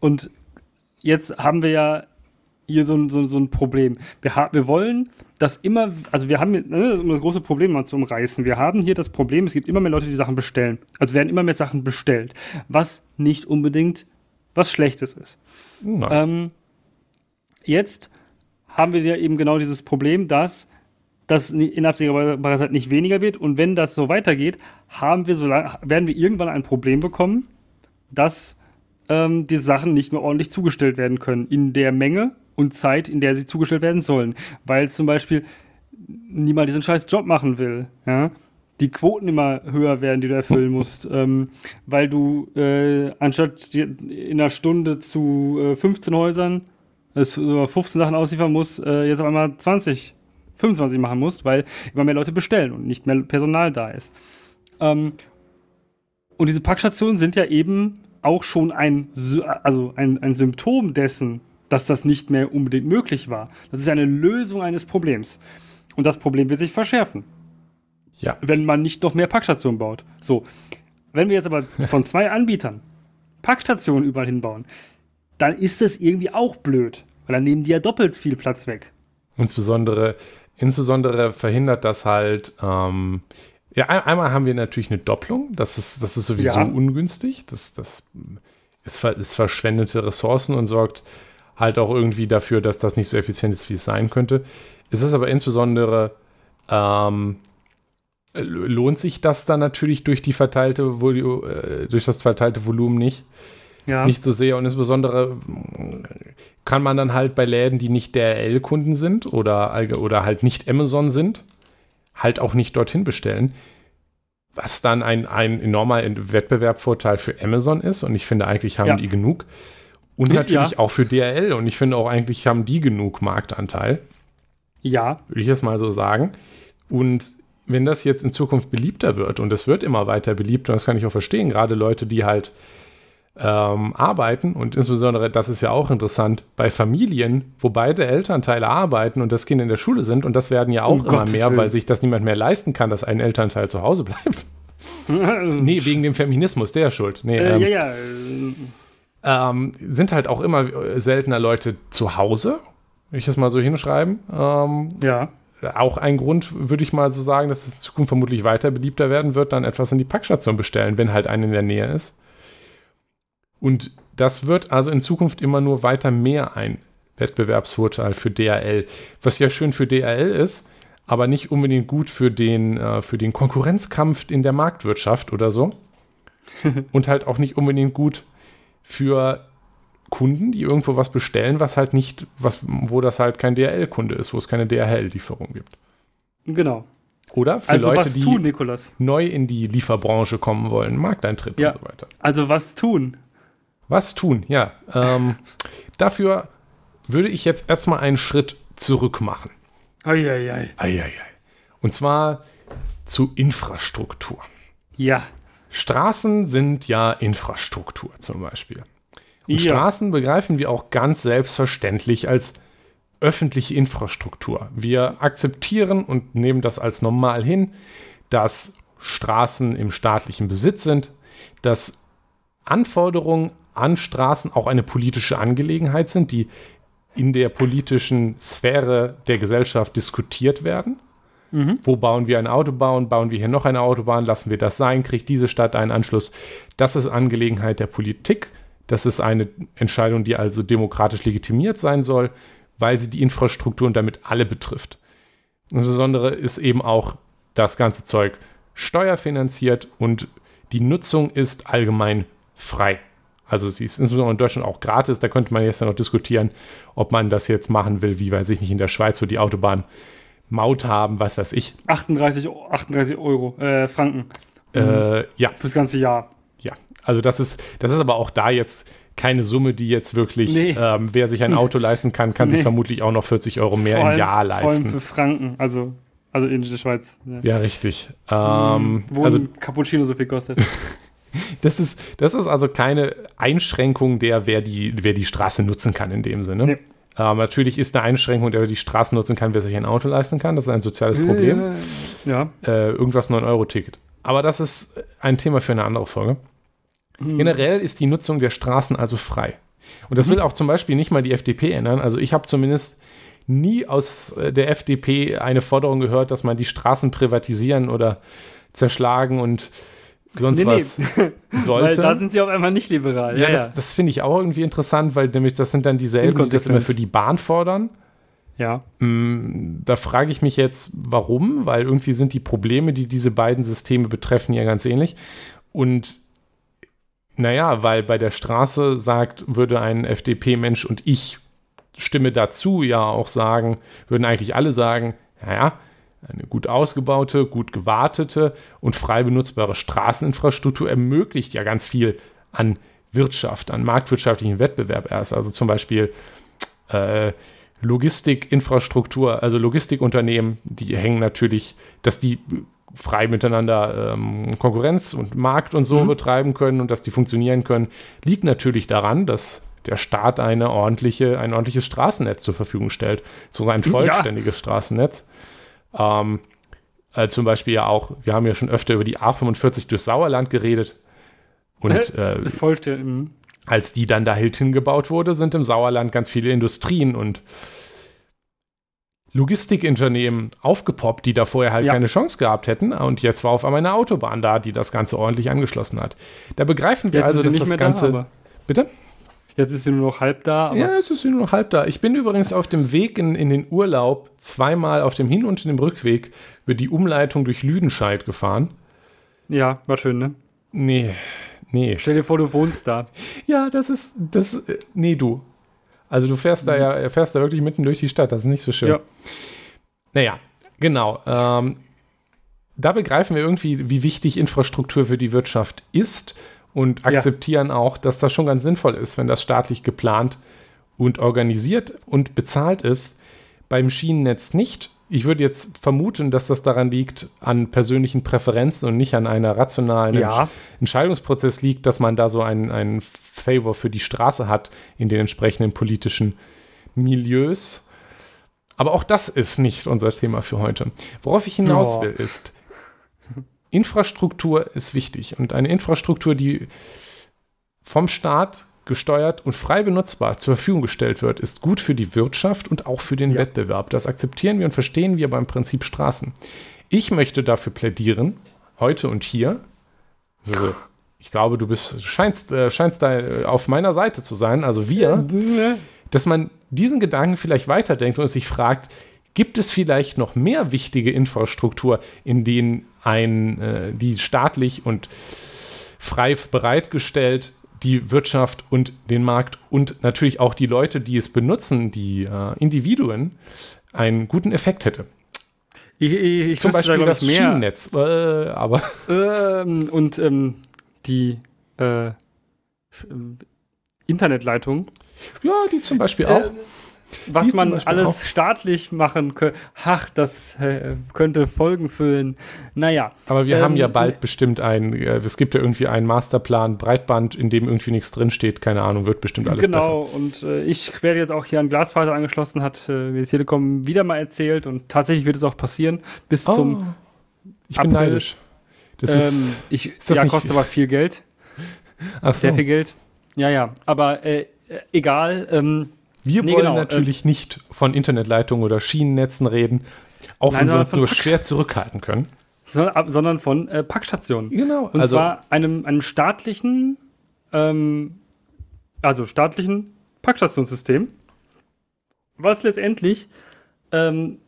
Und jetzt haben wir ja hier so ein Problem. Wir wollen das immer, also wir haben, um das große Problem mal zu umreißen, wir haben hier das Problem, es gibt immer mehr Leute, die Sachen bestellen. Also werden immer mehr Sachen bestellt, was nicht unbedingt was Schlechtes ist. Jetzt haben wir ja eben genau dieses Problem, dass das in absehbarer Zeit nicht weniger wird. Und wenn das so weitergeht, werden wir irgendwann ein Problem bekommen, dass die Sachen nicht mehr ordentlich zugestellt werden können in der Menge und Zeit, in der sie zugestellt werden sollen. Weil zum Beispiel niemand diesen scheiß Job machen will. Ja? Die Quoten immer höher werden, die du erfüllen musst. Weil du anstatt in einer Stunde zu 15 Häusern 15 Sachen ausliefern muss, jetzt auf einmal 20, 25 machen musst, weil immer mehr Leute bestellen und nicht mehr Personal da ist. Und diese Packstationen sind ja eben auch schon ein Symptom dessen, dass das nicht mehr unbedingt möglich war. Das ist eine Lösung eines Problems. Und das Problem wird sich verschärfen. Ja. Wenn man nicht noch mehr Packstationen baut. So. Wenn wir jetzt aber von zwei Anbietern Packstationen überall hinbauen, dann ist das irgendwie auch blöd, weil dann nehmen die ja doppelt viel Platz weg. Insbesondere verhindert das halt, einmal haben wir natürlich eine Doppelung, das ist sowieso ungünstig, das ist verschwendete Ressourcen und sorgt halt auch irgendwie dafür, dass das nicht so effizient ist, wie es sein könnte. Es ist aber insbesondere, lohnt sich das dann natürlich durch das verteilte Volumen nicht. Ja. Nicht so sehr und insbesondere kann man dann halt bei Läden, die nicht DHL-Kunden sind oder halt nicht Amazon sind, halt auch nicht dorthin bestellen, was dann ein enormer Wettbewerbsvorteil für Amazon ist. Und ich finde, eigentlich haben die genug. Und natürlich auch für DHL. Und ich finde auch, eigentlich haben die genug Marktanteil. Ja. Würde ich jetzt mal so sagen. Und wenn das jetzt in Zukunft beliebter wird, und es wird immer weiter beliebter, das kann ich auch verstehen, gerade Leute, die halt arbeiten, und insbesondere, das ist ja auch interessant, bei Familien, wo beide Elternteile arbeiten und das Kind in der Schule sind, und das werden ja auch immer mehr, weil sich das niemand mehr leisten kann, dass ein Elternteil zu Hause bleibt. Nee, wegen dem Feminismus, der ist schuld. Nee, sind halt auch immer seltener Leute zu Hause, würde ich das mal so hinschreiben. Auch ein Grund, würde ich mal so sagen, dass es in Zukunft vermutlich weiter beliebter werden wird, dann etwas in die Packstation bestellen, wenn halt eine in der Nähe ist. Und das wird also in Zukunft immer nur weiter mehr ein Wettbewerbsvorteil für DHL. Was ja schön für DHL ist, aber nicht unbedingt gut für den Konkurrenzkampf in der Marktwirtschaft oder so. Und halt auch nicht unbedingt gut für Kunden, die irgendwo was bestellen, was halt nicht, wo das halt kein DHL-Kunde ist, wo es keine DHL-Lieferung gibt. Genau. Oder für also Leute, was tun, die Nikolas? Neu in die Lieferbranche kommen wollen, Markteintritt und so weiter. Also was tun? Was tun, ja. Dafür würde ich jetzt erstmal einen Schritt zurück machen. Und zwar zu Infrastruktur. Ja. Straßen sind ja Infrastruktur zum Beispiel. Und Straßen begreifen wir auch ganz selbstverständlich als öffentliche Infrastruktur. Wir akzeptieren und nehmen das als normal hin, dass Straßen im staatlichen Besitz sind, dass Anforderungen an Straßen auch eine politische Angelegenheit sind, die in der politischen Sphäre der Gesellschaft diskutiert werden. Mhm. Wo bauen wir eine Autobahn? Bauen wir hier noch eine Autobahn? Lassen wir das sein? Kriegt diese Stadt einen Anschluss? Das ist Angelegenheit der Politik. Das ist eine Entscheidung, die also demokratisch legitimiert sein soll, weil sie die Infrastruktur und damit alle betrifft. Insbesondere ist eben auch das ganze Zeug steuerfinanziert und die Nutzung ist allgemein frei. Also sie ist insbesondere in Deutschland auch gratis. Da könnte man jetzt ja noch diskutieren, ob man das jetzt machen will, wie, weiß ich nicht, in der Schweiz, wo die Autobahn Maut haben, was weiß ich. 38 Euro, Franken. Ja. Fürs ganze Jahr. Ja, also das ist aber auch da jetzt keine Summe, die jetzt wirklich, wer sich ein Auto leisten kann, sich vermutlich auch noch 40 Euro mehr im Jahr leisten. Vor allem für Franken, also in der Schweiz. Ja, richtig. Wo ein Cappuccino so viel kostet. Das ist also keine Einschränkung der, wer die Straße nutzen kann in dem Sinne. Nee. Natürlich ist eine Einschränkung, der die Straße nutzen kann, wer sich ein Auto leisten kann. Das ist ein soziales Problem. Ja. Irgendwas 9-Euro-Ticket. Aber das ist ein Thema für eine andere Folge. Mhm. Generell ist die Nutzung der Straßen also frei. Und das will auch zum Beispiel nicht mal die FDP ändern. Also ich habe zumindest nie aus der FDP eine Forderung gehört, dass man die Straßen privatisieren oder zerschlagen und sonst was sollte. Weil da sind sie auf einmal nicht liberal. Ja, das finde ich auch irgendwie interessant, weil nämlich das sind dann dieselben, die das immer für die Bahn fordern. Ja. Da frage ich mich jetzt, warum? Weil irgendwie sind die Probleme, die diese beiden Systeme betreffen, ja ganz ähnlich. Und naja, weil bei der Straße würde ein FDP-Mensch und ich stimme dazu ja auch sagen, würden eigentlich alle sagen, naja, eine gut ausgebaute, gut gewartete und frei benutzbare Straßeninfrastruktur ermöglicht ja ganz viel an Wirtschaft, an marktwirtschaftlichen Wettbewerb erst. Also zum Beispiel Logistikinfrastruktur, also Logistikunternehmen, die hängen natürlich, dass die frei miteinander Konkurrenz und Markt und so betreiben können und dass die funktionieren können, liegt natürlich daran, dass der Staat ein ordentliches Straßennetz zur Verfügung stellt, so ein vollständiges Straßennetz. Zum Beispiel ja auch, wir haben ja schon öfter über die A45 durch Sauerland geredet und als die dann da hingebaut wurde, sind im Sauerland ganz viele Industrien und Logistikunternehmen aufgepoppt, die da vorher halt keine Chance gehabt hätten. Und jetzt war auf einmal eine Autobahn da, die das Ganze ordentlich angeschlossen hat. Da begreifen wir jetzt also, dass das Ganze... Bitte? Jetzt ist sie nur noch halb da. Aber jetzt ist sie nur noch halb da. Ich bin übrigens auf dem Weg in den Urlaub zweimal auf dem Hin- und dem Rückweg über die Umleitung durch Lüdenscheid gefahren. Ja, war schön, ne? Nee. Stell dir vor, du wohnst da. Ja, das ist. Nee, du. Also du fährst da wirklich mitten durch die Stadt, das ist nicht so schön. Ja. Naja, genau. da begreifen wir irgendwie, wie wichtig Infrastruktur für die Wirtschaft ist und akzeptieren auch, dass das schon ganz sinnvoll ist, wenn das staatlich geplant und organisiert und bezahlt ist. Beim Schienennetz nicht. Ich würde jetzt vermuten, dass das daran liegt, an persönlichen Präferenzen und nicht an einer rationalen Entscheidungsprozess liegt, dass man da so einen Favor für die Straße hat in den entsprechenden politischen Milieus. Aber auch das ist nicht unser Thema für heute. Worauf ich hinaus will, ist, Infrastruktur ist wichtig. Und eine Infrastruktur, die vom Staat gesteuert und frei benutzbar zur Verfügung gestellt wird, ist gut für die Wirtschaft und auch für den Wettbewerb. Das akzeptieren wir und verstehen wir beim Prinzip Straßen. Ich möchte dafür plädieren, heute und hier, also ich glaube, du scheinst da auf meiner Seite zu sein, also wir, dass man diesen Gedanken vielleicht weiterdenkt und sich fragt, gibt es vielleicht noch mehr wichtige Infrastruktur, in denen die staatlich und frei bereitgestellt die Wirtschaft und den Markt und natürlich auch die Leute, die es benutzen, die Individuen, einen guten Effekt hätte. Ich zum Beispiel da, das Schienennetz. Aber und die Internetleitung. Ja, die zum Beispiel auch. Was man alles staatlich machen könnte. Ach, das könnte Folgen füllen. Naja. Aber wir haben ja bald bestimmt es gibt ja irgendwie einen Masterplan, Breitband, in dem irgendwie nichts drinsteht. Keine Ahnung, wird bestimmt alles besser. Genau, und ich werde jetzt auch hier an Glasfaser angeschlossen, hat mir die Telekom wieder mal erzählt. Und tatsächlich wird es auch passieren. Bis zum Ich bin neidisch. Das kostet aber viel Geld. Ach so. Sehr viel Geld. Ja, aber egal, wir wollen natürlich nicht von Internetleitungen oder Schienennetzen reden, auch wenn wir uns nur schwer zurückhalten können. Sondern von Packstationen. Genau. Und zwar einem staatlichen, staatlichen Packstationssystem, was letztendlich allen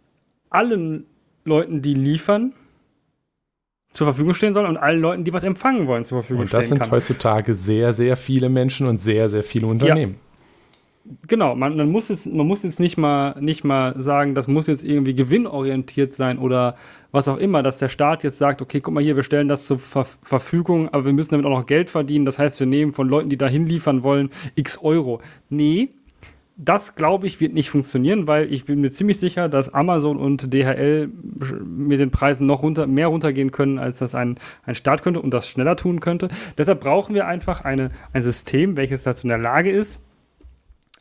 Leuten, die liefern, zur Verfügung stehen soll und allen Leuten, die was empfangen wollen, zur Verfügung stehen kann. Und das sind heutzutage sehr, sehr viele Menschen und sehr, sehr viele Unternehmen. Ja. Genau, man muss jetzt nicht mal sagen, das muss jetzt irgendwie gewinnorientiert sein oder was auch immer, dass der Staat jetzt sagt, okay, guck mal hier, wir stellen das zur Verfügung, aber wir müssen damit auch noch Geld verdienen. Das heißt, wir nehmen von Leuten, die da hinliefern wollen, x Euro. Nee, das, glaube ich, wird nicht funktionieren, weil ich bin mir ziemlich sicher, dass Amazon und DHL mit den Preisen noch mehr runtergehen können, als das ein Staat könnte und das schneller tun könnte. Deshalb brauchen wir einfach ein System, welches dazu in der Lage ist,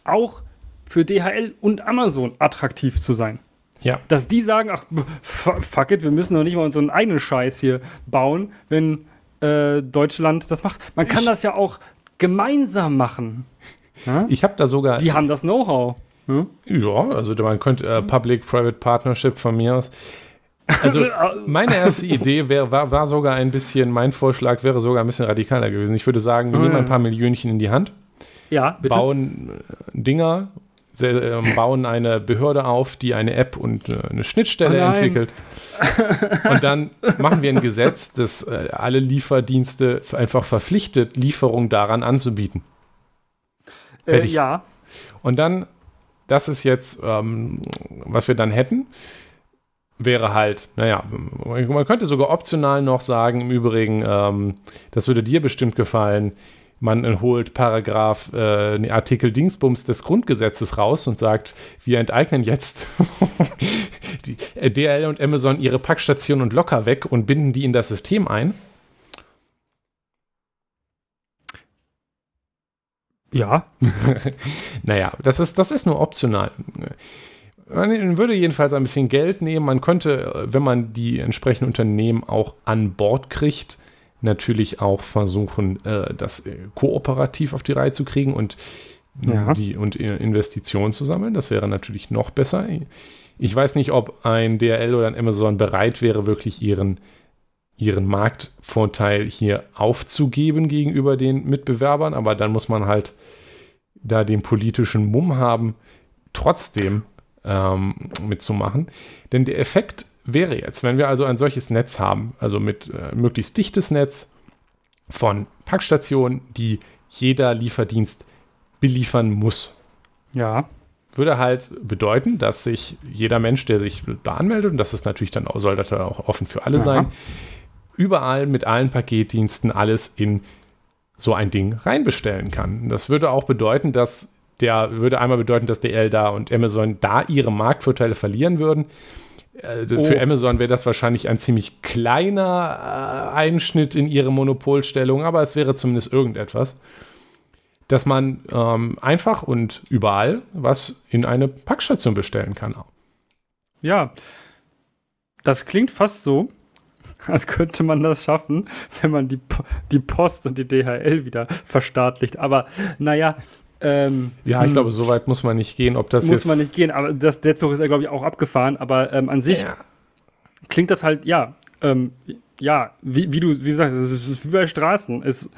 auch für DHL und Amazon attraktiv zu sein. Ja. Dass die sagen, ach, fuck it, wir müssen doch nicht mal unseren eigenen Scheiß hier bauen, wenn Deutschland das macht. Man kann das ja auch gemeinsam machen. Ja? Die haben das Know-how. Hm? Ja, also man könnte Public-Private Partnership von mir aus. Also meine erste Idee war sogar ein bisschen, mein Vorschlag wäre sogar ein bisschen radikaler gewesen. Ich würde sagen, wir nehmen ein paar Millionchen in die Hand. Ja, bitte. Bauen Dinger, bauen eine Behörde auf, die eine App und eine Schnittstelle entwickelt. Und dann machen wir ein Gesetz, das alle Lieferdienste einfach verpflichtet, Lieferung daran anzubieten. Fertig. Ja. Und dann, das ist jetzt, was wir dann hätten, wäre halt, naja, man könnte sogar optional noch sagen, im Übrigen, das würde dir bestimmt gefallen, man holt Artikel Dingsbums des Grundgesetzes raus und sagt, wir enteignen jetzt die DHL und Amazon ihre Packstationen und Locker weg und binden die in das System ein. Ja. Naja, das ist nur optional. Man würde jedenfalls ein bisschen Geld nehmen. Man könnte, wenn man die entsprechenden Unternehmen auch an Bord kriegt, natürlich auch versuchen, das kooperativ auf die Reihe zu kriegen und Investitionen zu sammeln. Das wäre natürlich noch besser. Ich weiß nicht, ob ein DHL oder ein Amazon bereit wäre, wirklich ihren Marktvorteil hier aufzugeben gegenüber den Mitbewerbern. Aber dann muss man halt da den politischen Mumm haben, trotzdem mitzumachen. Denn der Effekt wäre jetzt, wenn wir also ein solches Netz haben, also mit möglichst dichtes Netz von Packstationen, die jeder Lieferdienst beliefern muss. Ja. würde halt bedeuten, dass sich jeder Mensch, der sich da anmeldet, und das ist natürlich dann auch, soll das dann auch offen für alle sein, überall mit allen Paketdiensten alles in so ein Ding reinbestellen kann. Das würde auch bedeuten, dass dass DL da und Amazon da ihre Marktvorteile verlieren würden. Für Amazon wäre das wahrscheinlich ein ziemlich kleiner Einschnitt in ihre Monopolstellung, aber es wäre zumindest irgendetwas, dass man einfach und überall was in eine Packstation bestellen kann. Ja, das klingt fast so, als könnte man das schaffen, wenn man die Post und die DHL wieder verstaatlicht. Aber naja. Ich glaube, so weit muss man nicht gehen. Muss man nicht gehen, aber der Zug ist ja, glaube ich, auch abgefahren. Aber an sich klingt das halt, wie du sagst, es ist wie bei Straßen. Es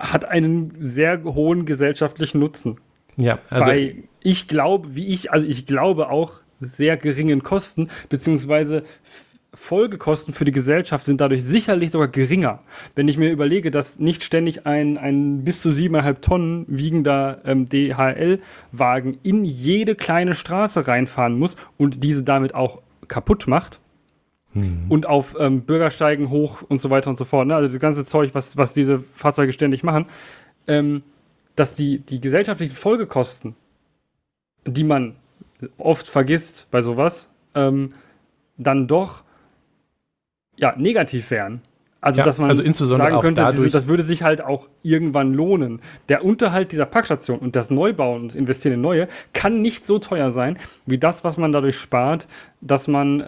hat einen sehr hohen gesellschaftlichen Nutzen. Ja, also ich glaube auch sehr geringen Kosten, beziehungsweise Folgekosten für die Gesellschaft sind dadurch sicherlich sogar geringer. Wenn ich mir überlege, dass nicht ständig ein bis zu 7,5 Tonnen wiegender DHL-Wagen in jede kleine Straße reinfahren muss und diese damit auch kaputt macht. Und auf Bürgersteigen hoch und so weiter und so fort. Ne? Also das ganze Zeug, was diese Fahrzeuge ständig machen, dass die gesellschaftlichen Folgekosten, die man oft vergisst bei sowas, dann doch negativ wären. Also dass man sagen könnte, das würde sich halt auch irgendwann lohnen. Der Unterhalt dieser Packstation und das Neubauen und Investieren in neue kann nicht so teuer sein, wie das, was man dadurch spart, dass man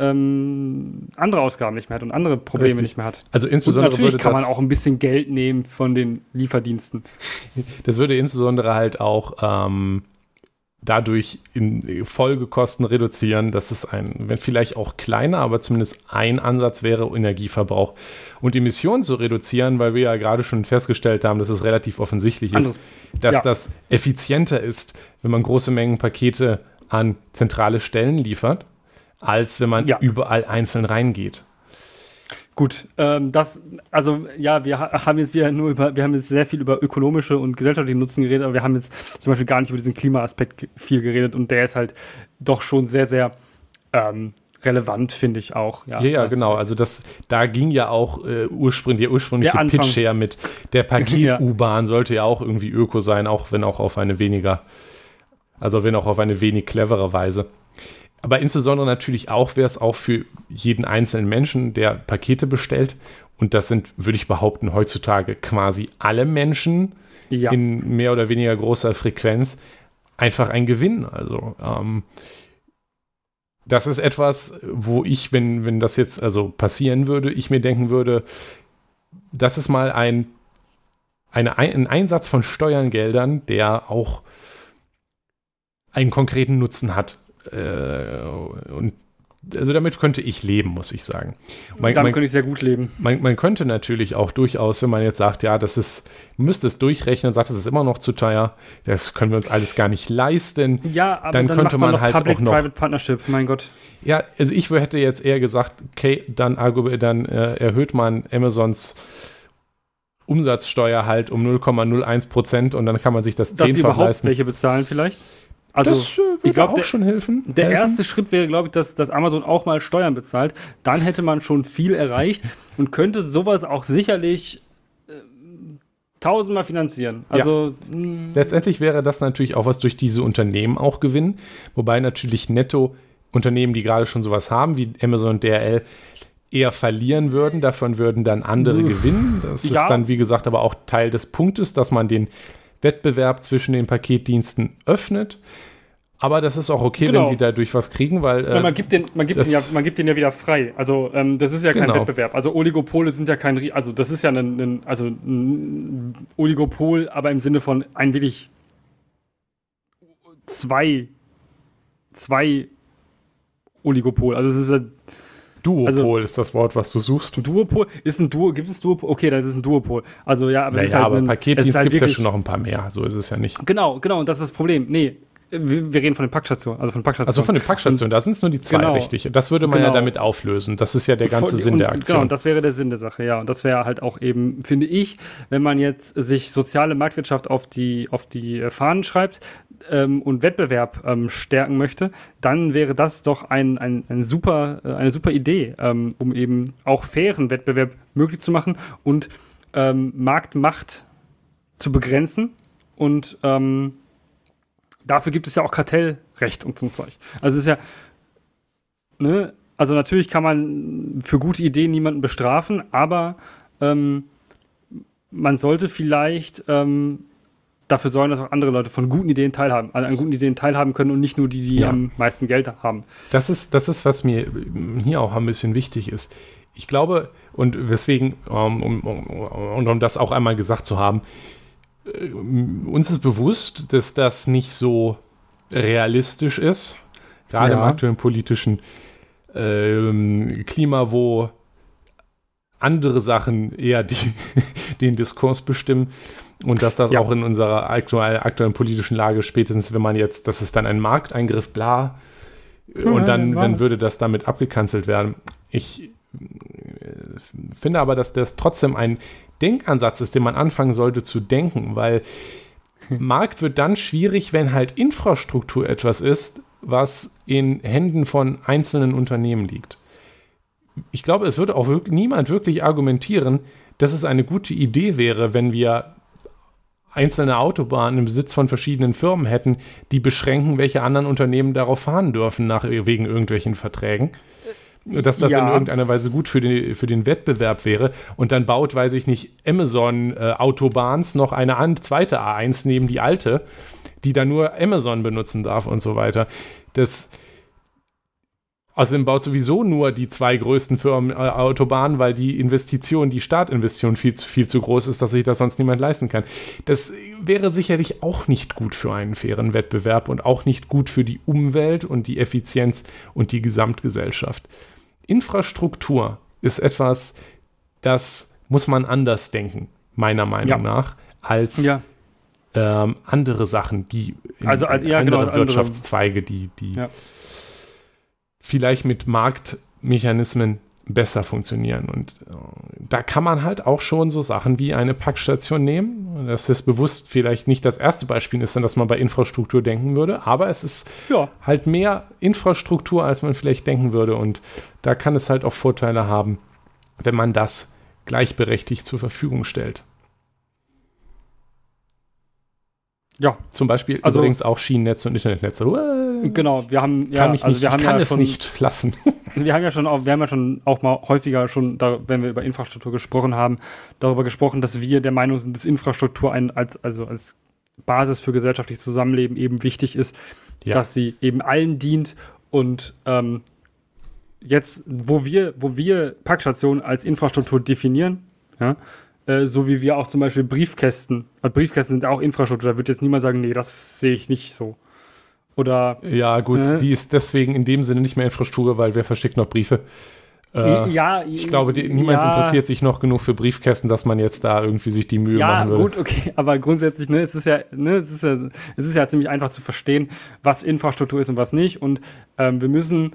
andere Ausgaben nicht mehr hat und andere Probleme nicht mehr hat. Also insbesondere und natürlich kann man auch ein bisschen Geld nehmen von den Lieferdiensten. Das würde insbesondere halt auch dadurch in Folgekosten reduzieren, dass es wenn vielleicht auch kleiner, aber zumindest ein Ansatz wäre, Energieverbrauch und Emissionen zu reduzieren, weil wir ja gerade schon festgestellt haben, dass es relativ offensichtlich ist, dass das effizienter ist, wenn man große Mengen Pakete an zentrale Stellen liefert, als wenn man überall einzeln reingeht. Gut, wir haben jetzt sehr viel über ökonomische und gesellschaftliche Nutzen geredet, aber wir haben jetzt zum Beispiel gar nicht über diesen Klimaaspekt viel geredet und der ist halt doch schon sehr, sehr relevant, finde ich auch. Ja, genau. Also da ging ja auch der ursprüngliche Pitch her mit der Paket-U-Bahn sollte ja auch irgendwie öko sein, wenn auch auf eine wenig clevere Weise. Aber insbesondere natürlich auch wäre es auch für jeden einzelnen Menschen, der Pakete bestellt. Und das sind, würde ich behaupten, heutzutage quasi alle Menschen in mehr oder weniger großer Frequenz einfach ein Gewinn. Also das ist etwas, wo ich, wenn das jetzt also passieren würde, ich mir denken würde, das ist mal ein Einsatz von Steuergeldern, der auch einen konkreten Nutzen hat. Und also damit könnte ich leben, muss ich sagen. Damit könnte ich sehr gut leben. Man könnte natürlich auch durchaus, wenn man jetzt sagt, müsste es durchrechnen, sagt, das ist immer noch zu teuer, das können wir uns alles gar nicht leisten. Ja, aber dann könnte man halt Public, auch noch Private Partnership, mein Gott. Ja, also ich hätte jetzt eher gesagt, okay, dann erhöht man Amazons Umsatzsteuer halt um 0,01% und dann kann man sich das 10-fach leisten. Dass sie überhaupt welche bezahlen vielleicht? Also, das würde auch schon helfen. Der erste Schritt wäre, glaube ich, dass Amazon auch mal Steuern bezahlt. Dann hätte man schon viel erreicht und könnte sowas auch sicherlich tausendmal finanzieren. Also letztendlich wäre das natürlich auch was durch diese Unternehmen auch gewinnen. Wobei natürlich netto Unternehmen, die gerade schon sowas haben, wie Amazon und DHL, eher verlieren würden. Davon würden dann andere gewinnen. Das ist dann, wie gesagt, aber auch Teil des Punktes, dass man den Wettbewerb zwischen den Paketdiensten öffnet. Aber das ist auch okay, wenn die dadurch was kriegen, weil man gibt den ja wieder frei. Also das ist ja kein Wettbewerb. Also Oligopole sind ja kein, also das ist ja ein Oligopol, aber im Sinne von ein wirklich zwei Oligopol. Also es ist ein Duopol, ist das Wort, was du suchst. Duopol? Gibt es Duopol? Okay, das ist ein Duopol. Also, aber Paketdienst gibt es ja schon noch ein paar mehr. So ist es ja nicht. Genau, und das ist das Problem. Nee, Wir reden von den Packstationen. Also von den Packstationen, da sind es nur die zwei, genau, richtig. Das würde man ja damit auflösen. Das ist ja der ganze Sinn der Aktion. Genau, und das wäre der Sinn der Sache, ja. Und das wäre halt auch eben, finde ich, wenn man jetzt sich soziale Marktwirtschaft auf die Fahnen schreibt und Wettbewerb stärken möchte, dann wäre das doch eine super Idee, um eben auch fairen Wettbewerb möglich zu machen und Marktmacht zu begrenzen und dafür gibt es ja auch Kartellrecht und so ein Zeug. Also es ist ja, ne, also natürlich kann man für gute Ideen niemanden bestrafen, aber man sollte vielleicht dafür sorgen, dass auch andere Leute an guten Ideen teilhaben können und nicht nur die, die am meisten Geld haben. Das ist, was mir hier auch ein bisschen wichtig ist. Ich glaube, und weswegen, um das auch einmal gesagt zu haben, uns ist bewusst, dass das nicht so realistisch ist, gerade im aktuellen politischen Klima, wo andere Sachen eher den Diskurs bestimmen und dass das auch in unserer aktuellen politischen Lage, spätestens wenn man jetzt, das ist dann ein Markteingriff, bla, und dann würde das damit abgekanzelt werden. Ich finde aber, dass das trotzdem ein Denkansatz ist, den man anfangen sollte zu denken, weil Markt wird dann schwierig, wenn halt Infrastruktur etwas ist, was in Händen von einzelnen Unternehmen liegt. Ich glaube, es wird auch niemand wirklich argumentieren, dass es eine gute Idee wäre, wenn wir einzelne Autobahnen im Besitz von verschiedenen Firmen hätten, die beschränken, welche anderen Unternehmen darauf fahren dürfen, wegen irgendwelchen Verträgen. Dass das in irgendeiner Weise gut für den Wettbewerb wäre. Und dann baut, weiß ich nicht, Amazon Autobahns noch eine zweite A1 neben die alte, die dann nur Amazon benutzen darf und so weiter. Außerdem baut sowieso nur die zwei größten Firmen Autobahnen, weil die Startinvestition viel zu groß ist, dass sich das sonst niemand leisten kann. Das wäre sicherlich auch nicht gut für einen fairen Wettbewerb und auch nicht gut für die Umwelt und die Effizienz und die Gesamtgesellschaft. Infrastruktur ist etwas, das muss man anders denken, meiner Meinung nach, als andere Sachen, die andere Wirtschaftszweige, die vielleicht mit Marktmechanismen besser funktionieren. Und da kann man halt auch schon so Sachen wie eine Packstation nehmen. Das ist bewusst vielleicht nicht das erste Beispiel ist, an das man bei Infrastruktur denken würde, aber es ist halt mehr Infrastruktur, als man vielleicht denken würde. Und da kann es halt auch Vorteile haben, wenn man das gleichberechtigt zur Verfügung stellt. Ja. Zum Beispiel übrigens auch Schienennetze und Internetnetze. Genau, wir haben nicht lassen. Wir haben ja schon auch mal häufiger, wenn wir über Infrastruktur gesprochen haben, darüber gesprochen, dass wir der Meinung sind, dass Infrastruktur als Basis für gesellschaftliches Zusammenleben eben wichtig ist, dass sie eben allen dient und jetzt, wo wir Packstationen als Infrastruktur definieren, so wie wir auch zum Beispiel Briefkästen. Briefkästen sind auch Infrastruktur. Da wird jetzt niemand sagen, nee, das sehe ich nicht so. Oder die ist deswegen in dem Sinne nicht mehr Infrastruktur, weil wer verschickt noch Briefe? Ich glaube, niemand interessiert sich noch genug für Briefkästen, dass man jetzt da irgendwie sich die Mühe machen würde. Ja, gut, okay. Aber grundsätzlich, es ist ja ziemlich einfach zu verstehen, was Infrastruktur ist und was nicht. Und wir müssen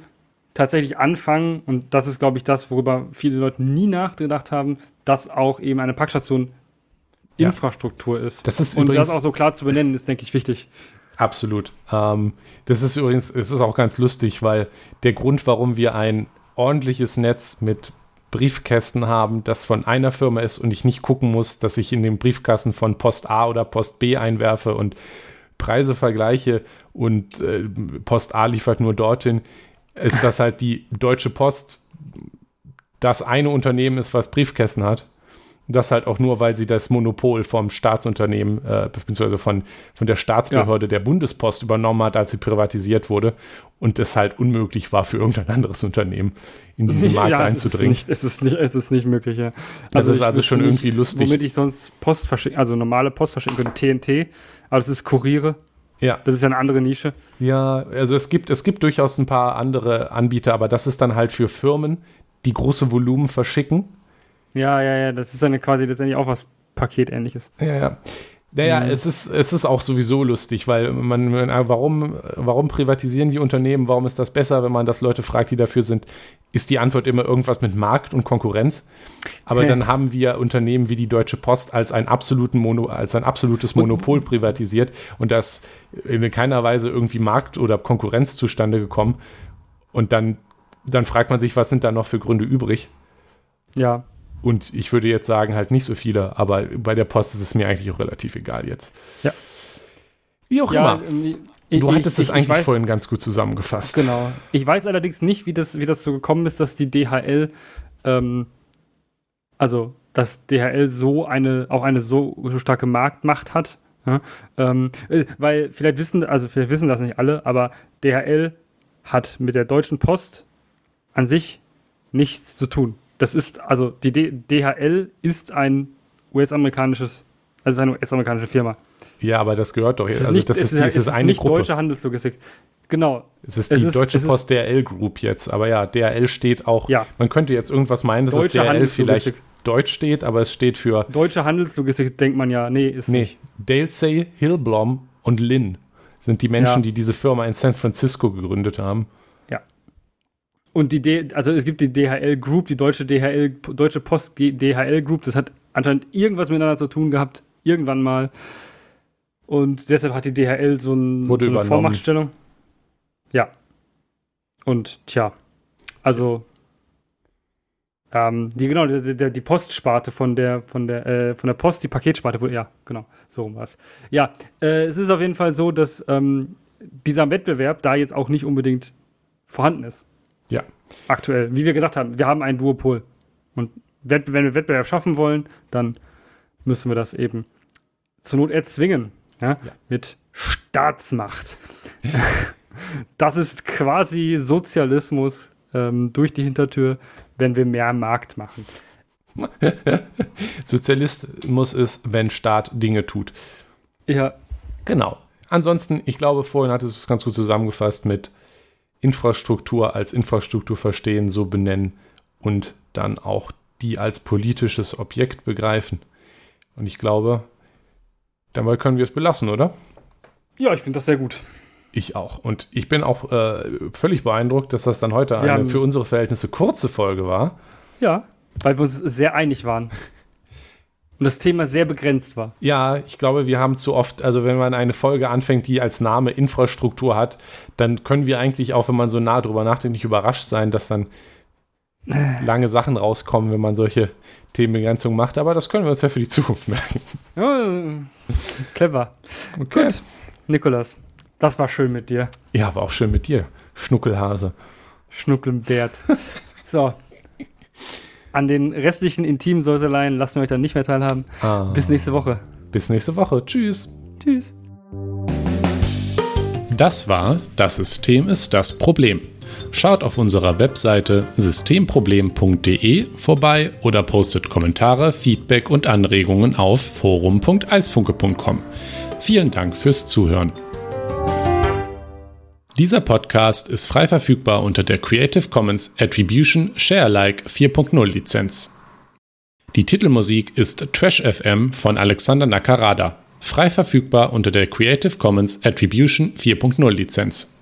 tatsächlich anfangen, und das ist, glaube ich, das, worüber viele Leute nie nachgedacht haben, dass auch eben eine Packstation Infrastruktur ist. Das ist übrigens, und das auch so klar zu benennen, ist, denke ich, wichtig. Absolut. Das ist übrigens, es ist auch ganz lustig, weil der Grund, warum wir ein ordentliches Netz mit Briefkästen haben, das von einer Firma ist und ich nicht gucken muss, dass ich in den Briefkasten von Post A oder Post B einwerfe und Preise vergleiche und Post A liefert nur dorthin, ist, dass halt die Deutsche Post das eine Unternehmen ist, was Briefkästen hat. Das halt auch nur, weil sie das Monopol vom Staatsunternehmen, beziehungsweise von der Staatsbehörde der Bundespost übernommen hat, als sie privatisiert wurde und es halt unmöglich war für irgendein anderes Unternehmen in diesen Markt einzudringen. Es ist nicht möglich, ja. Das ist also schon irgendwie lustig. Womit ich sonst Post verschicke, also normale Post verschicken könnte, TNT, aber es ist Kuriere. Ja. Das ist ja eine andere Nische. Ja, also es gibt durchaus ein paar andere Anbieter, aber das ist dann halt für Firmen, die große Volumen verschicken. Ja, das ist dann quasi letztendlich auch was Paketähnliches. Ja, ja. Naja, es ist auch sowieso lustig, weil warum privatisieren die Unternehmen, warum ist das besser, wenn man das Leute fragt, die dafür sind, ist die Antwort immer irgendwas mit Markt und Konkurrenz. Aber dann haben wir Unternehmen wie die Deutsche Post als ein absolutes Monopol privatisiert und das in keiner Weise irgendwie Markt oder Konkurrenz zustande gekommen. Und dann fragt man sich, was sind da noch für Gründe übrig? Ja. Und ich würde jetzt sagen, halt nicht so viele, aber bei der Post ist es mir eigentlich auch relativ egal jetzt. Ja. Wie auch immer. Du hattest es eigentlich vorhin ganz gut zusammengefasst. Genau. Ich weiß allerdings nicht, wie das so gekommen ist, dass die DHL, dass DHL auch eine so starke Marktmacht hat. Ja? Weil vielleicht wissen das nicht alle, aber DHL hat mit der Deutschen Post an sich nichts zu tun. Das ist, die DHL ist eine US-amerikanische Firma. Ja, aber das gehört doch. Es ist eine Gruppe. Deutsche Handelslogistik. Genau. Es ist die Deutsche Post DHL Group jetzt. Aber ja, DHL steht auch, man könnte jetzt irgendwas meinen, dass Deutsche DHL vielleicht deutsch steht, aber es steht für... Deutsche Handelslogistik, denkt man ja. Nee, ist nicht. Dalsey, Hillblom und Lynn sind die Menschen, die diese Firma in San Francisco gegründet haben. Und es gibt die DHL Group, die Deutsche Post DHL Group, das hat anscheinend irgendwas miteinander zu tun gehabt, irgendwann mal. Und deshalb hat die DHL so eine Vormachtstellung. Ja. Und die Postsparte von der Post, die Paketsparte wurde, so rum war's. Ja, es ist auf jeden Fall so, dass dieser Wettbewerb da jetzt auch nicht unbedingt vorhanden ist. Ja. Aktuell. Wie wir gesagt haben, wir haben ein Duopol. Und wenn wir Wettbewerb schaffen wollen, dann müssen wir das eben zur Not erzwingen. Ja? Mit Staatsmacht. Das ist quasi Sozialismus durch die Hintertür, wenn wir mehr Markt machen. Sozialismus ist, wenn Staat Dinge tut. Ja. Genau. Ansonsten, ich glaube, vorhin hattest du es ganz gut zusammengefasst mit Infrastruktur als Infrastruktur verstehen, so benennen und dann auch die als politisches Objekt begreifen. Und ich glaube, dabei können wir es belassen, oder? Ja, ich finde das sehr gut. Ich auch. Und ich bin auch völlig beeindruckt, dass das dann heute eine für unsere Verhältnisse kurze Folge war. Ja, weil wir uns sehr einig waren. Und das Thema sehr begrenzt war. Ja, ich glaube, wir haben zu oft, also wenn man eine Folge anfängt, die als Name Infrastruktur hat, dann können wir eigentlich auch, wenn man so nah drüber nachdenkt, nicht überrascht sein, dass dann lange Sachen rauskommen, wenn man solche Themenbegrenzungen macht. Aber das können wir uns ja für die Zukunft merken. Ja, clever. Okay. Gut, Nikolas, das war schön mit dir. Ja, war auch schön mit dir, Schnuckelhase. Schnuckelbärt. So. An den restlichen intimen Säuseleien lassen wir euch dann nicht mehr teilhaben. Bis nächste Woche. Bis nächste Woche. Tschüss. Tschüss. Das war Das System ist das Problem. Schaut auf unserer Webseite systemproblem.de vorbei oder postet Kommentare, Feedback und Anregungen auf forum.eisfunke.com. Vielen Dank fürs Zuhören. Dieser Podcast ist frei verfügbar unter der Creative Commons Attribution Sharealike 4.0 Lizenz. Die Titelmusik ist Trash FM von Alexander Nakarada, frei verfügbar unter der Creative Commons Attribution 4.0 Lizenz.